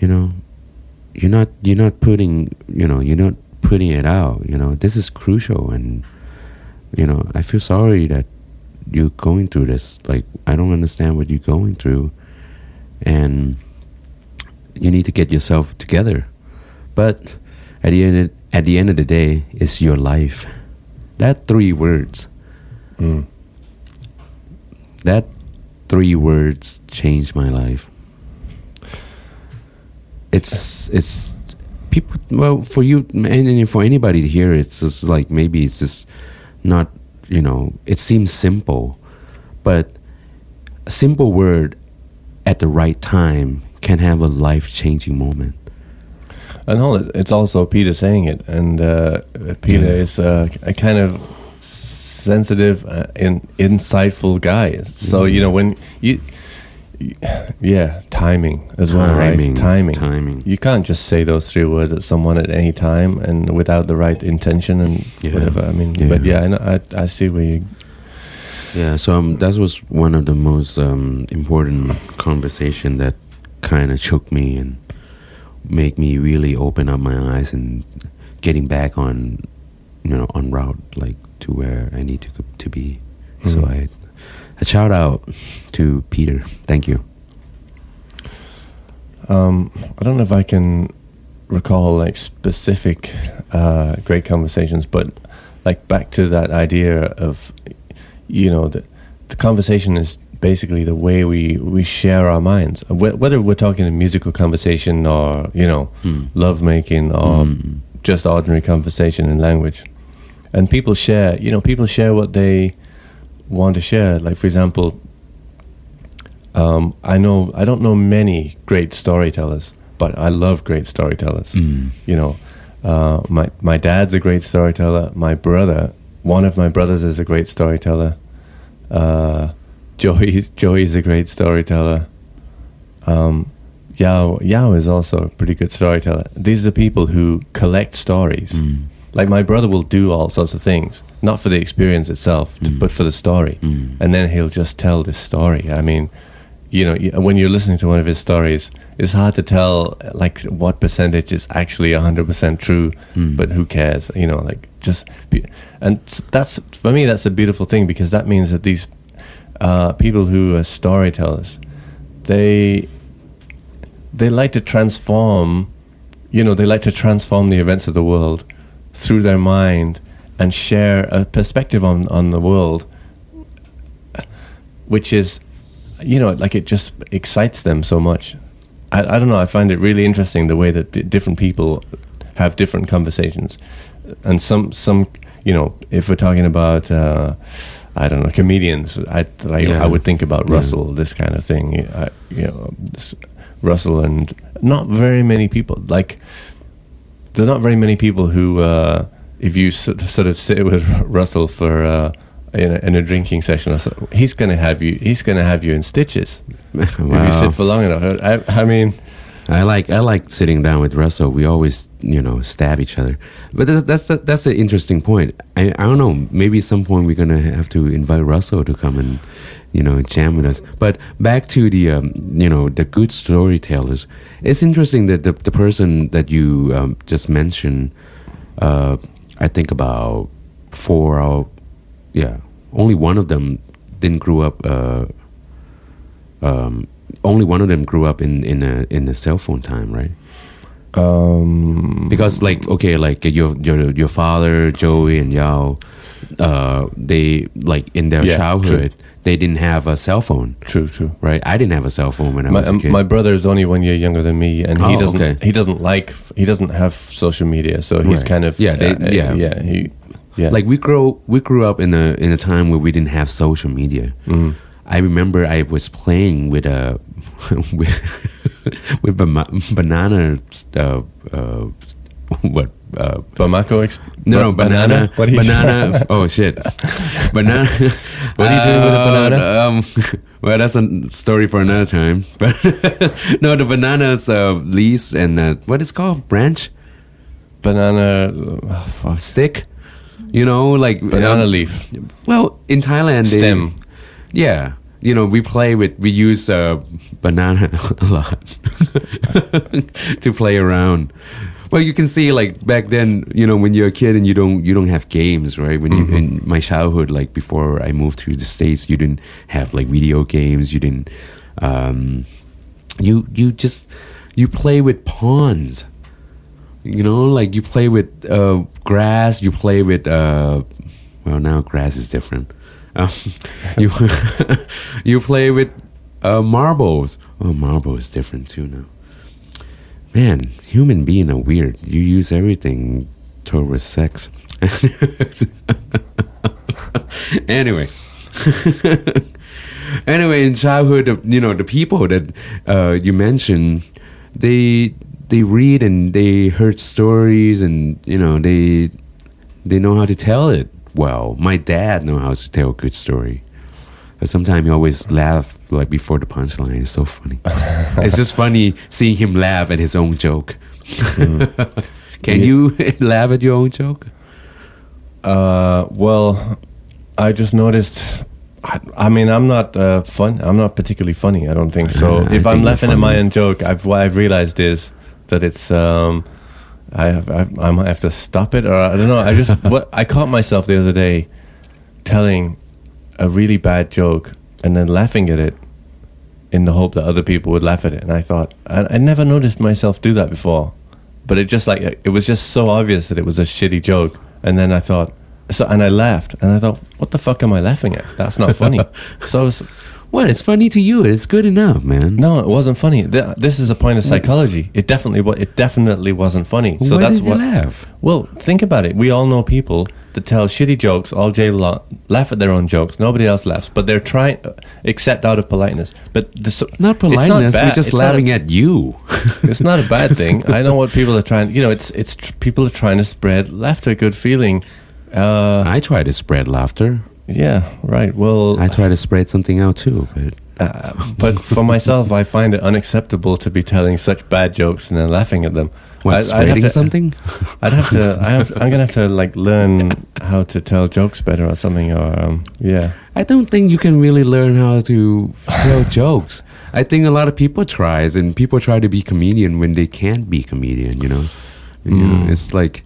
you know, you're not you're not putting you know you're not putting it out. You know, this is crucial, and you know, I feel sorry that you're going through this. Like, I don't understand what you're going through, and you need to get yourself together. But at the end of, at the end of the day, it's your life. That three words mm. that three words changed my life. It's it's people, well, for you and for anybody here, it's just like, maybe it's just not, you know, it seems simple, but a simple word at the right time can have a life-changing moment. I know it's also Peter saying it, and uh, Peter yeah. is uh, a kind of sensitive uh, and insightful guy. So mm-hmm. you know, when you Yeah, timing as well, timing, right? Timing. Timing. You can't just say those three words at someone at any time and without the right intention and yeah. whatever. I mean, yeah. but yeah, I, know, I I see where you. Yeah, so um, that was one of the most um, important conversation that kind of shook me and make me really open up my eyes and getting back on, you know, on route like to where I need to to be. Mm-hmm. So I. A shout out to Peter. Thank you. Um, I don't know if I can recall like specific uh, great conversations, but like back to that idea of, you know, the, the conversation is basically the way we, we share our minds. Whether we're talking a musical conversation or, you know, mm. love making or mm. just ordinary conversation in language. And people share, you know, people share what they want to share. Like for example, um, I know I don't know many great storytellers, but I love great storytellers. Mm. You know, uh, my my dad's a great storyteller. My brother, one of my brothers, is a great storyteller. Uh, Joey Joey's a great storyteller. Um, Yao Yao is also a pretty good storyteller. These are people who collect stories. Mm. Like my brother will do all sorts of things, not for the experience itself, mm. but for the story. Mm. And then he'll just tell this story. I mean, you know, when you're listening to one of his stories, it's hard to tell like what percentage is actually one hundred percent true, mm. but who cares? You know, like just... Be- and that's, for me, that's a beautiful thing, because that means that these uh, people who are storytellers, they they like to transform, you know, they like to transform the events of the world through their mind and share a perspective on, on the world, which is, you know, like it just excites them so much. I, I don't know, I find it really interesting the way that d- different people have different conversations. And some, some you know, if we're talking about, uh, I don't know, comedians, I, like, yeah. I would think about yeah. Russell, this kind of thing. I, you know, this, Russell and not very many people, like, there are not very many people who, uh, if you sort of, sort of sit with Russell for uh, in, a, in a drinking session, or so, he's going to have you. He's going to have you in stitches wow. if you sit for long enough. I, I mean, I like I like sitting down with Russell. We always, you know, stab each other. But that's that's, a, that's an interesting point. I, I don't know. Maybe at some point we're going to have to invite Russell to come and, you know, jam with us. But back to the, um, you know, the good storytellers. It's interesting that the, the person that you um, just mentioned, uh, I think about four out, yeah, only one of them didn't grow up, uh, um, only one of them grew up in, in a, in the cell phone time, right? Um, because like, okay, like your, your, your father, Joey and Yao, uh, they like in their yeah, childhood, true. They didn't have a cell phone. True, true. Right? I didn't have a cell phone when I my, was a kid. My brother is only one year younger than me, and oh, he doesn't. Okay. He doesn't like. He doesn't have social media, so he's right. kind of yeah, they, uh, yeah, yeah. He, yeah. Like we grow, we grew up in a in a time where we didn't have social media. Mm-hmm. I remember I was playing with a with, with banana. Uh, uh, what? Uh, Bamako exp- no, no, banana, banana. What are you banana oh shit, banana. What are you doing uh, with a banana? Um, well, that's a story for another time. But no, the banana's uh, leaves and uh, what is called branch, banana oh, stick. You know, like banana um, leaf. Well, in Thailand, stem. They, yeah. You know, we play with, we use uh, banana a lot to play around. Well, you can see, like back then, you know, when you're a kid and you don't, you don't have games, right? When mm-hmm. you in my childhood, like before I moved to the States, you didn't have like video games. You didn't, um, you you just you play with pawns, you know, like you play with uh, grass. You play with uh, well, now grass is different. Um, you you play with uh, marbles. Oh, marble is different too now. Man, human being are weird. You use everything towards sex. Anyway. Anyway, in childhood, you know, the people that uh, you mentioned, they they read and they heard stories and, you know, they they know how to tell it well. My dad knows how to tell a good story. But sometimes you always laugh like before the punchline. It's so funny. It's just funny seeing him laugh at his own joke. Mm. Can yeah. you laugh at your own joke? Uh, well, I just noticed. I, I mean, I'm not uh, fun. I'm not particularly funny. I don't think so. Uh, if I'm laughing at my own joke, I've, what I've realized is that it's. Um, I have. I, I might have to stop it, or I don't know. I just. what I caught myself the other day telling a really bad joke and then laughing at it in the hope that other people would laugh at it. And I thought, I, I never noticed myself do that before. But it just like it was just so obvious that it was a shitty joke. And then I thought, so and I laughed, and I thought, what the fuck am I laughing at? That's not funny. So I was, what? It's funny to you. It's good enough, man. No, it wasn't funny. Th- this is a point of psychology. It definitely, wa- it definitely wasn't funny. So why that's did you what. Laugh? Well, think about it. We all know people that tell shitty jokes all day long, laugh at their own jokes. Nobody else laughs, but they're trying, except out of politeness. But this, not politeness. It's not we're just it's laughing a, at you. It's not a bad thing. I know what people are trying. You know, it's it's people are trying to spread laughter, good feeling. Uh, I try to spread laughter. Yeah, right. Well, I try to spread something out too, but uh, but for myself, I find it unacceptable to be telling such bad jokes and then laughing at them. What, I, spreading I'd to, something? I'd have to. I have, I'm gonna have to like learn how to tell jokes better or something. Or um, yeah, I don't think you can really learn how to tell jokes. I think a lot of people tries, and people try to be comedian when they can't be comedian. You know, you mm. know, it's like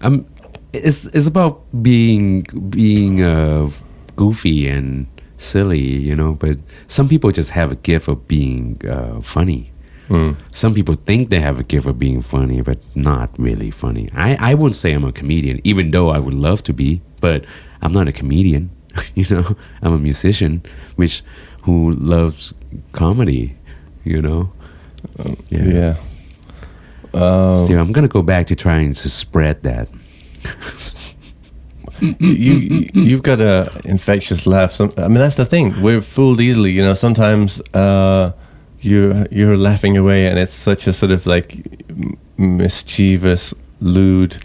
I'm. It's it's about being being uh, goofy and silly, you know. But some people just have a gift of being uh, funny. Mm. Some people think they have a gift of being funny, but not really funny. I, I wouldn't say I'm a comedian, even though I would love to be. But I'm not a comedian, you know. I'm a musician, which who loves comedy, you know. Um, yeah. yeah. Um, so I'm gonna go back to trying to spread that. you you've got a infectious laugh. Some, I mean, that's the thing. We're fooled easily, you know. Sometimes uh, you you're laughing away, and it's such a sort of like mischievous, lewd,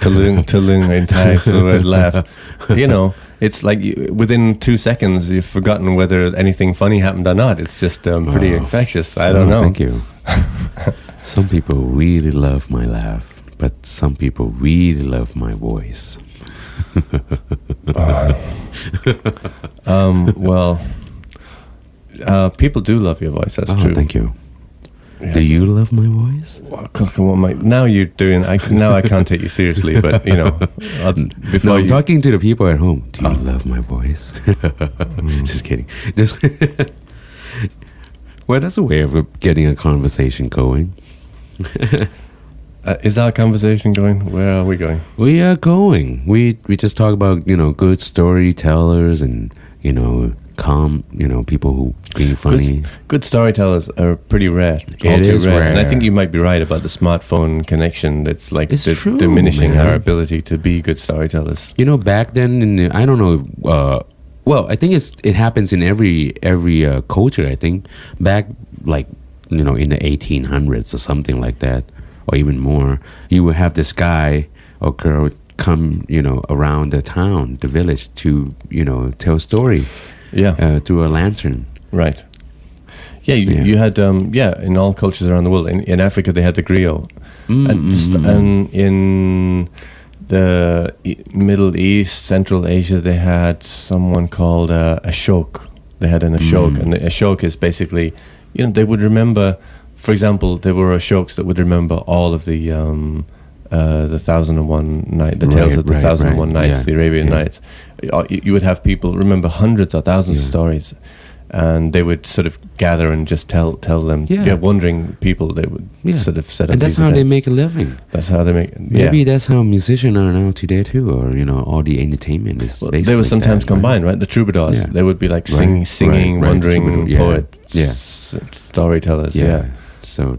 talung talung entire sort of laugh. You know, it's like you, within two seconds you've forgotten whether anything funny happened or not. It's just um, pretty oh, infectious. I don't oh, know. Thank you. Some people really love my laugh. But some people really love my voice. uh, um, well, uh, people do love your voice. That's oh, true. Thank you. Yeah. Do you love my voice? Well, God, what am I, now you're doing. I now I can't take you seriously. But you know, before no, I'm you, talking to the people at home. Do you oh. love my voice? mm. Just kidding. Just well, that's a way of getting a conversation going. Uh, is our conversation going? Where are we going? We are going. We we just talk about, you know, good storytellers and, you know, calm, you know, people who being funny. Good, good storytellers are pretty rare. It is rare. rare. And I think you might be right about the smartphone connection that's like it's di- true, diminishing man. Our ability to be good storytellers. You know, back then, in the, I don't know, uh, well, I think it's it happens in every, every uh, culture, I think. Back, like, you know, in the eighteen hundreds or something like that. Or even more, you would have this guy or girl come, you know, around the town, the village, to, you know, tell a story, yeah, uh, through a lantern, right? Yeah, you, yeah. you had, um, yeah, in all cultures around the world. In, in Africa, they had the griot, mm-hmm. and, st- and in the Middle East, Central Asia, they had someone called uh, a shok. They had an ashok, mm. and the ashok is basically, you know, they would remember. For example, there were ashoks that would remember all of the um, uh, the Thousand and One Night, the right, tales of the right, Thousand and One right. Nights, yeah, the Arabian yeah. Nights. You, you would have people remember hundreds or thousands yeah. of stories, and they would sort of gather and just tell tell them. Yeah, yeah wandering people. They would yeah. sort of set up. And that's these how events. They make a living. That's how they make. Yeah. Maybe that's how musicians are now today too, or you know, all the entertainment is. Well, they were sometimes that, combined, right? right? The troubadours. Yeah. They would be like right. sing, singing, right. wandering right. yeah. poets, yeah. S- storytellers. Yeah. yeah. So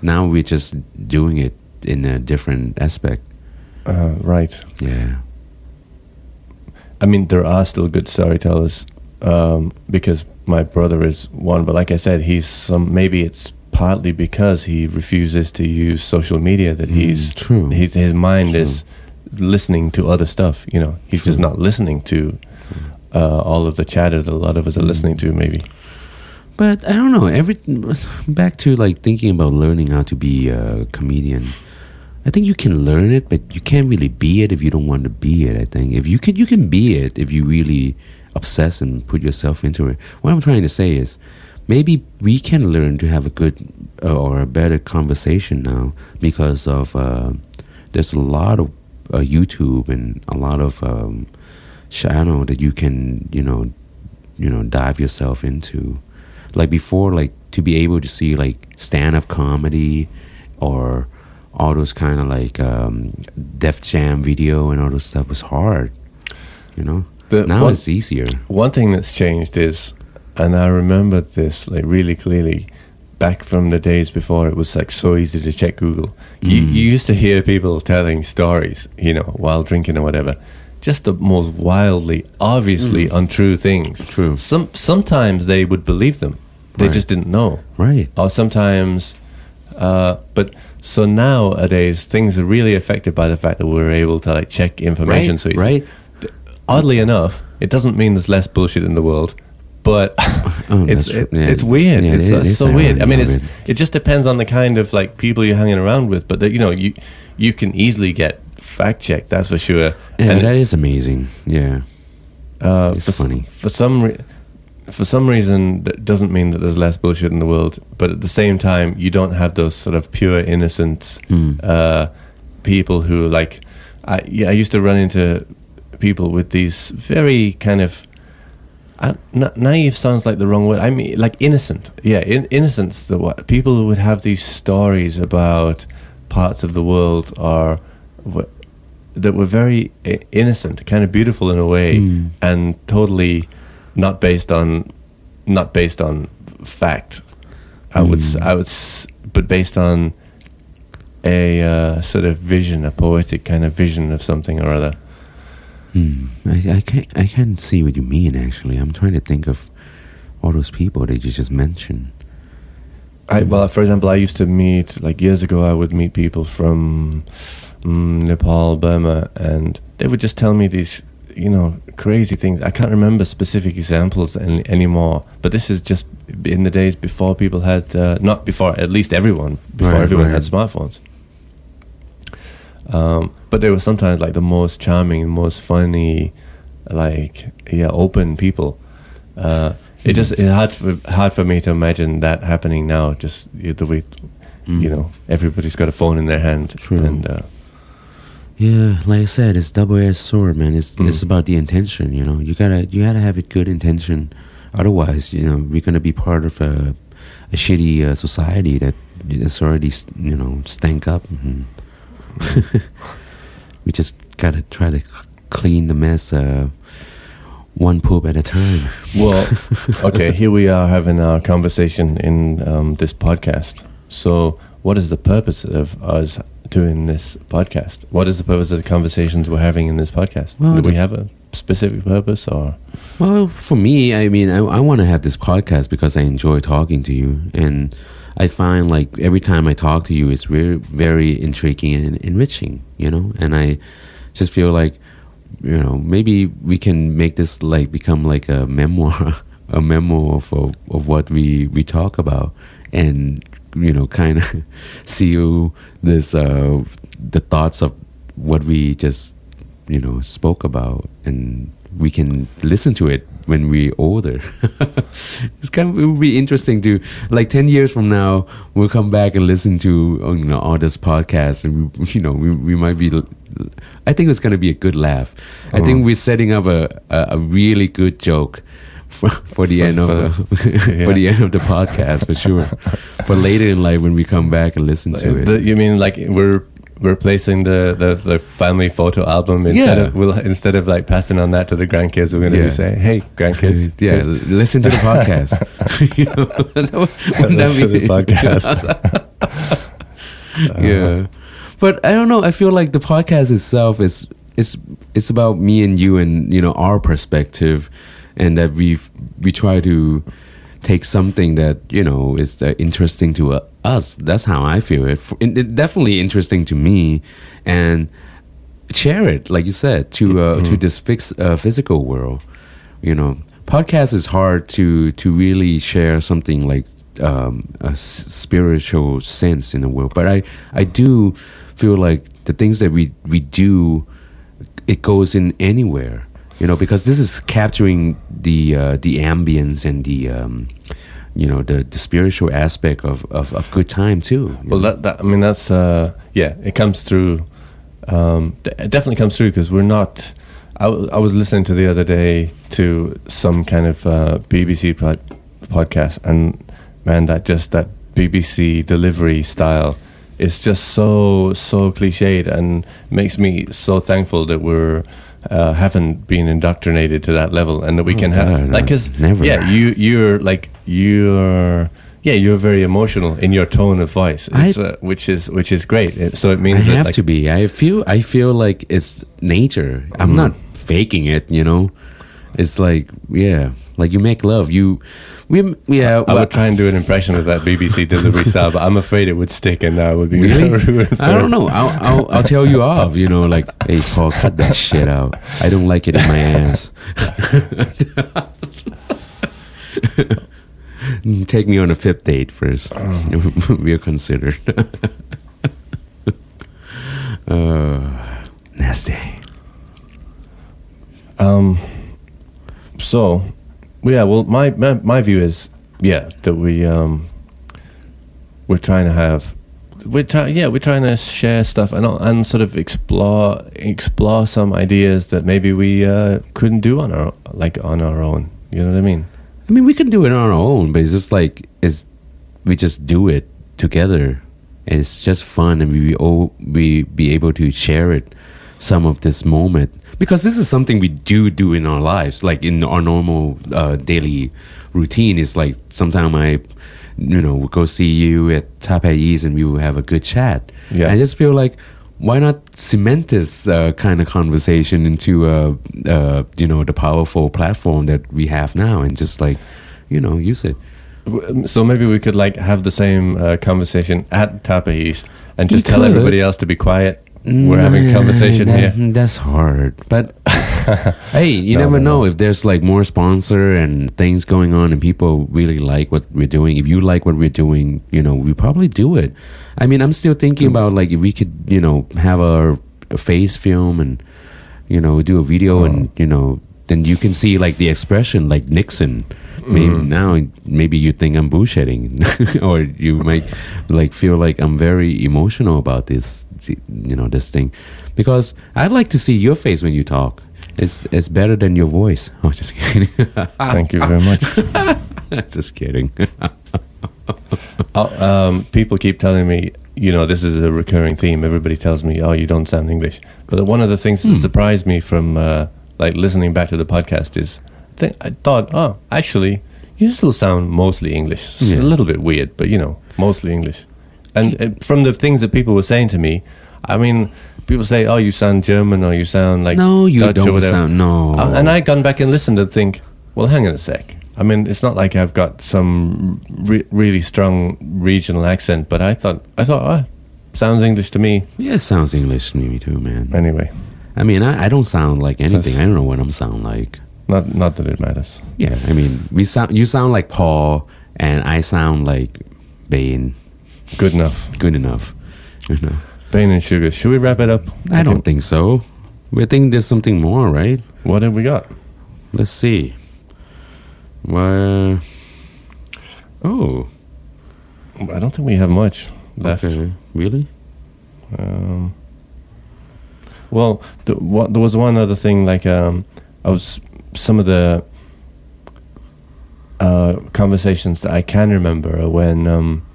now we're just doing it in a different aspect. Uh, right. Yeah. I mean, there are still good storytellers um, because my brother is one. But like I said, he's some, maybe it's partly because he refuses to use social media that mm, he's true. He, his mind true. Is listening to other stuff. You know, he's true. Just not listening to uh, all of the chatter that a lot of us are listening to, maybe. But I don't know. Every back to like thinking about learning how to be a comedian. I think you can learn it, but you can't really be it if you don't want to be it. I think if you can, you can be it if you really obsess and put yourself into it. What I'm trying to say is, maybe we can learn to have a good uh, or a better conversation now because of uh, there's a lot of uh, YouTube and a lot of um, channel that you can you know you know dive yourself into. Like before, like to be able to see like stand-up comedy or all those kind of like um, Def Jam video and all those stuff was hard, you know. The now one, it's easier. One thing that's changed is, and I remember this like really clearly, back from the days before it was like so easy to check Google. Mm. You, you used to hear people telling stories, you know, while drinking or whatever. Just the most wildly, obviously mm. untrue things. True. Some sometimes they would believe them. They right. just didn't know. Right. Or sometimes, uh, but so nowadays things are really affected by the fact that we're able to like check information. Right. So right. Oddly enough, it doesn't mean there's less bullshit in the world, but oh, it's it, yeah. it's weird. Yeah, it's it, uh, it so weird. I mean, it's weird. It just depends on the kind of like people you're hanging around with. But you know, you you can easily get fact checked. That's for sure. Yeah, and that is amazing. Yeah, uh, it's for funny. S- for some re- for some reason, that doesn't mean that there's less bullshit in the world. But at the same time, you don't have those sort of pure innocent mm. uh, people who like. I yeah, I used to run into people with these very kind of uh, na- naive sounds like the wrong word. I mean, like innocent. Yeah, in- innocence. The what people who would have these stories about parts of the world are. W- that were very I- innocent, kind of beautiful in a way, mm. and totally not based on not based on fact. I mm. would, s- I would, s- but based on a uh, sort of vision, a poetic kind of vision of something or other. Mm. I, I can't, I can't see what you mean. Actually, I'm trying to think of all those people that you just mentioned. I, well, for example, I used to meet like years ago. I would meet people from. Mm, Nepal, Burma, and they would just tell me these, you know, crazy things. I can't remember specific examples any, anymore, but this is just in the days before people had, uh, not before, at least everyone, before right, everyone right. had smartphones. Um, but they were sometimes like the most charming, most funny, like, yeah, open people. Uh, it just, it's hard for, hard for me to imagine that happening now, just the way, mm. you know, everybody's got a phone in their hand. True. And, uh, yeah, like I said, it's double-edged sword, man. It's mm. it's about the intention, you know. You gotta you gotta have a good intention, otherwise, you know, we're gonna be part of a, a shitty uh, society that is already, you know, stank up. Mm-hmm. We just gotta try to clean the mess, uh, one poop at a time. Well, okay, here we are having our conversation in um, this podcast. So, what is the purpose of us? Doing this podcast? What is the purpose of the conversations we're having in this podcast? Well, do we have a specific purpose? Or well, for me, I mean, I, I want to have this podcast because I enjoy talking to you, and I find like every time I talk to you, it's very, very intriguing and enriching, you know. And I just feel like, you know, maybe we can make this like become like a memoir, a memo of of, of what we we talk about, and. You know, kind of seal this uh, the thoughts of what we just, you know, spoke about, and we can listen to it when we're older. It's kind of it would be interesting to like ten years from now we'll come back and listen to you know all this podcast, and we, you know we we might be. I think it's gonna be a good laugh. Uh-huh. I think we're setting up a a, a really good joke. For, for the end of the, yeah. for the end of the podcast, for sure. But later in life, when we come back and listen to it, the, you mean like we're replacing the, the, the family photo album instead yeah. of we'll, instead of like passing on that to the grandkids, we're going to yeah. be saying, "Hey, grandkids, yeah, listen to the podcast." You know, wouldn't that be the podcast? Yeah, but I don't know. I feel like the podcast itself is it's it's about me and you and you know our perspective. And that we we try to take something that you know is uh, interesting to uh, us. That's how I feel it. For, it, it. Definitely interesting to me, and share it, like you said, to uh, mm-hmm. to this fix, uh, physical world. you know, podcast is hard to to really share something like um, a s- spiritual sense in the world. But I, I do feel like the things that we, we do, it goes in anywhere, you know, because this is capturing the uh, the ambience and the um, you know, the, the spiritual aspect of, of, of good time too. Well, that, that I mean, that's uh, yeah, it comes through. Um, it definitely comes through because we're not. I, w- I was listening to the other day to some kind of uh, B B C pod- podcast, and man, that just that B B C delivery style is just so so cliched, and makes me so thankful that we're uh, haven't been indoctrinated to that level, and that we oh, can have no, like because yeah, you you're like you're. Yeah, you're very emotional in your tone of voice, it's, I, uh, which is which is great. It, so it means I that, have like, to be. I feel I feel like it's nature. I'm mm-hmm. not faking it, you know. It's like yeah, like you make love. You, we yeah. I, I well, would try and do an impression of that B B C delivery style, but I'm afraid it would stick, and that would be really. Ruined for I don't know. I'll, I'll I'll tell you off. You know, like hey, Paul, cut that shit out. I don't like it in my ass. Take me on a fifth date first. Oh. We are considered. uh, nasty. Um. So, yeah. Well, my, my my view is yeah that we um we're trying to have we're trying yeah we're trying to share stuff and and sort of explore explore some ideas that maybe we uh, couldn't do on our like on our own. You know what I mean? I mean, we can do it on our own, but it's just like it's we just do it together, and it's just fun, and we all we be able to share it some of this moment because this is something we do do in our lives, like in our normal uh, daily routine. It's like sometimes I, you know, we'll go see you at Tapa East, and we will have a good chat. Yeah, and I just feel like why not cement this uh, kind of conversation into, uh, uh, you know, the powerful platform that we have now and just like, you know, use it. So maybe we could like have the same uh, conversation at Tapa East and just tell everybody else to be quiet. We're having a conversation that's, here. That's hard. But hey, you no, never no, know no. if there's like more sponsor and things going on and people really like what we're doing. If you like what we're doing, you know, we probably do it. I mean, I'm still thinking about like if we could, you know, have a, a face film and, you know, do a video oh. and, you know, then you can see like the expression like Nixon. Maybe mm. now, maybe you think I'm bullshitting, or you might like feel like I'm very emotional about this, you know, this thing, because I'd like to see your face when you talk. It's it's better than your voice. Oh, just kidding. Thank you very much. Just kidding. oh, um, people keep telling me, you know, this is a recurring theme. Everybody tells me, oh, you don't sound English. But one of the things hmm. that surprised me from uh, like listening back to the podcast is. Thing, I thought, oh, actually, you still sound mostly English. It's yeah. a little bit weird, but, you know, mostly English. And uh, from the things that people were saying to me, I mean, people say, oh, you sound German or you sound like no, you Dutch don't sound, no. Uh, and I'd gone back and listened and think, well, hang on a sec. I mean, it's not like I've got some re- really strong regional accent, but I thought, I thought, oh, sounds English to me. Yeah, it sounds English to me too, man. Anyway. I mean, I, I don't sound like anything. So I don't know what I'm sound like. Not, not that it matters. Yeah, I mean, we sound. You sound like Paul, and I sound like Bane. Good enough. Good enough. Good enough. Bane and Sugar. Should we wrap it up? I, I don't think, think so. We think there's something more, right? What have we got? Let's see. Well, oh, I don't think we have much left. Okay. Really? Um. Well, th- what, there was one other thing. Like, um, I was. Some of the uh, conversations that I can remember are when um,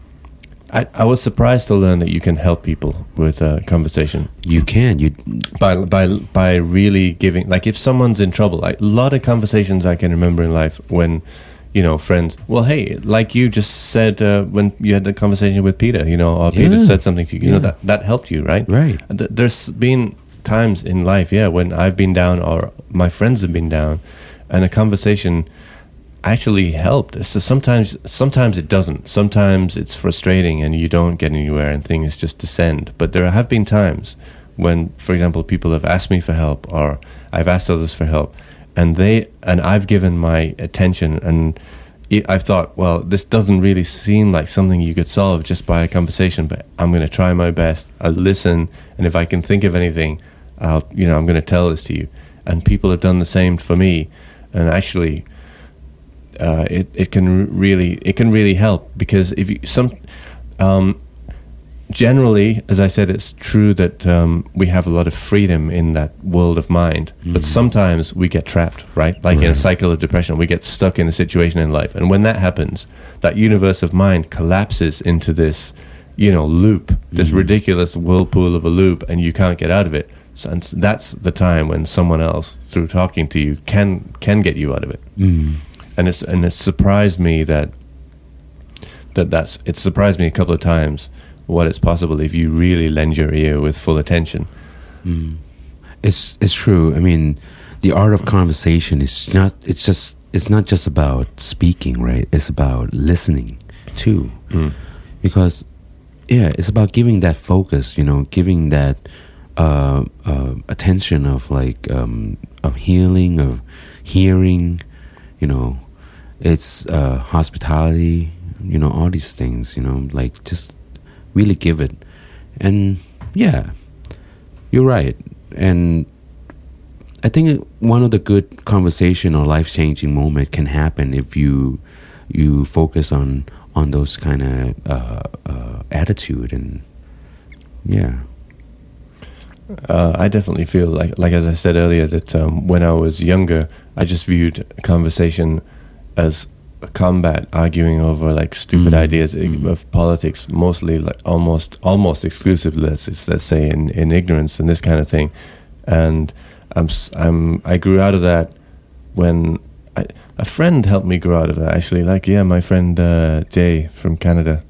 I, I was surprised to learn that you can help people with a conversation. You can, you by by by really giving. Like if someone's in trouble, like a lot of conversations I can remember in life when you know friends. Well, hey, like you just said uh, when you had the conversation with Peter, you know, or yeah. Peter said something to you. You yeah. know that that helped you, right? Right. Th- there's been. Times in life yeah when I've been down or my friends have been down and a conversation actually helped. So sometimes sometimes it doesn't, sometimes it's frustrating and you don't get anywhere and things just descend, but there have been times when, for example, people have asked me for help or I've asked others for help and they and I've given my attention, and I've thought, well, this doesn't really seem like something you could solve just by a conversation, but I'm going to try my best. I'll listen, and if I can think of anything, I'll, you know, I'm going to tell this to you. And people have done the same for me, and actually, uh, it it can really it can really help, because if you some, um, generally, as I said, it's true that um, we have a lot of freedom in that world of mind, mm. but sometimes we get trapped, right? Like right. in a cycle of depression, we get stuck in a situation in life, and when that happens, that universe of mind collapses into this, you know, loop, mm. this ridiculous whirlpool of a loop, and you can't get out of it. And that's the time when someone else, through talking to you, can can get you out of it. Mm. And it's and it surprised me that that that's it surprised me a couple of times what is possible if you really lend your ear with full attention. Mm. It's it's true. I mean, the art of conversation is not it's just it's not just about speaking, right? It's about listening too, mm. because yeah, it's about giving that focus, you know, giving that. Uh, uh, attention of like um, of healing, of hearing, you know, it's uh, hospitality, you know, all these things, you know, like just really give it. And yeah, you're right. And I think one of the good conversation or life changing moment can happen if you you focus on on those kind of uh, uh, attitude and yeah. Uh, I definitely feel like, like as I said earlier, that um, when I was younger, I just viewed conversation as combat, arguing over like stupid mm-hmm. ideas mm-hmm. of politics, mostly like almost almost exclusively, let's, let's say, in, in ignorance and this kind of thing. And I'm I'm I grew out of that when I, a friend helped me grow out of that. Actually, like yeah, my friend uh, Jay from Canada,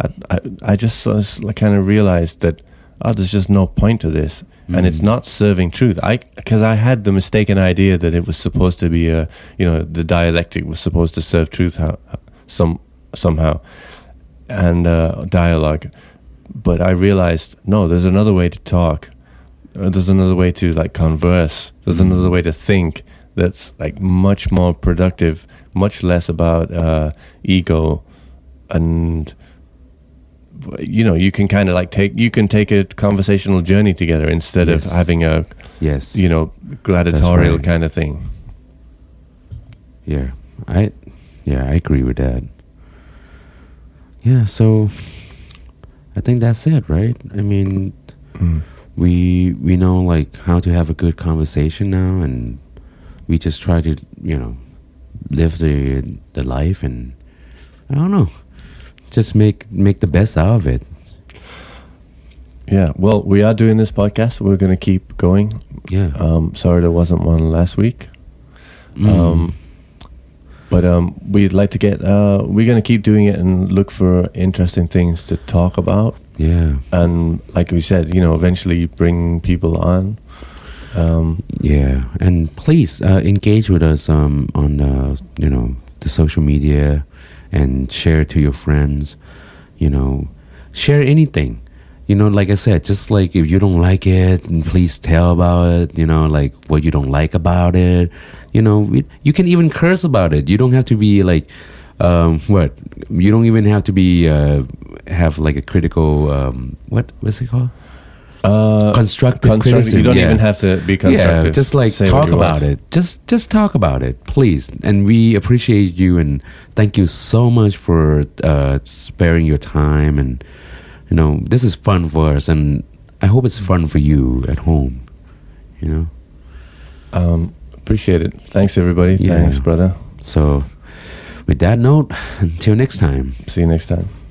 I I, I just sort of kind of realized that. Oh, there's just no point to this, mm-hmm. and it's not serving truth. I because I had the mistaken idea that it was supposed to be a, you know, the dialectic was supposed to serve truth how, some somehow, and uh, dialogue. But I realized no, there's another way to talk. There's another way to like converse. There's mm-hmm. another way to think that's like much more productive, much less about uh, ego and. You know, you can kind of like take you can take a conversational journey together instead yes. of having a yes, you know, gladiatorial right. kind of thing. Yeah, I yeah I agree with that. Yeah, so I think that's it, right? I mean, mm. we we know like how to have a good conversation now, and we just try to you know live the the life, and I don't know. Just make make the best out of it. Yeah, well, we are doing this podcast. We're going to keep going. Yeah. Um, sorry there wasn't one last week. Mm. Um, but um, we'd like to get... Uh, we're going to keep doing it and look for interesting things to talk about. Yeah. And like we said, you know, eventually bring people on. Um, yeah, and please uh, engage with us um, on, uh, you know, the social media... And share to your friends, you know, share anything, you know, like I said, just like if you don't like it, please tell about it, you know, like what you don't like about it, you know, it, you can even curse about it. You don't have to be like, um, what, you don't even have to be, uh, have like a critical, um, what, what's it called? Uh, constructive, constructive criticism. You don't yeah. even have to be constructive. Yeah, just like Say talk about want. it. Just just talk about it, please. And we appreciate you and thank you so much for uh, sparing your time. And you know, this is fun for us, and I hope it's fun for you at home. You know, um, appreciate it. Thanks, everybody. Yeah. Thanks, brother. So, with that note, until next time. See you next time.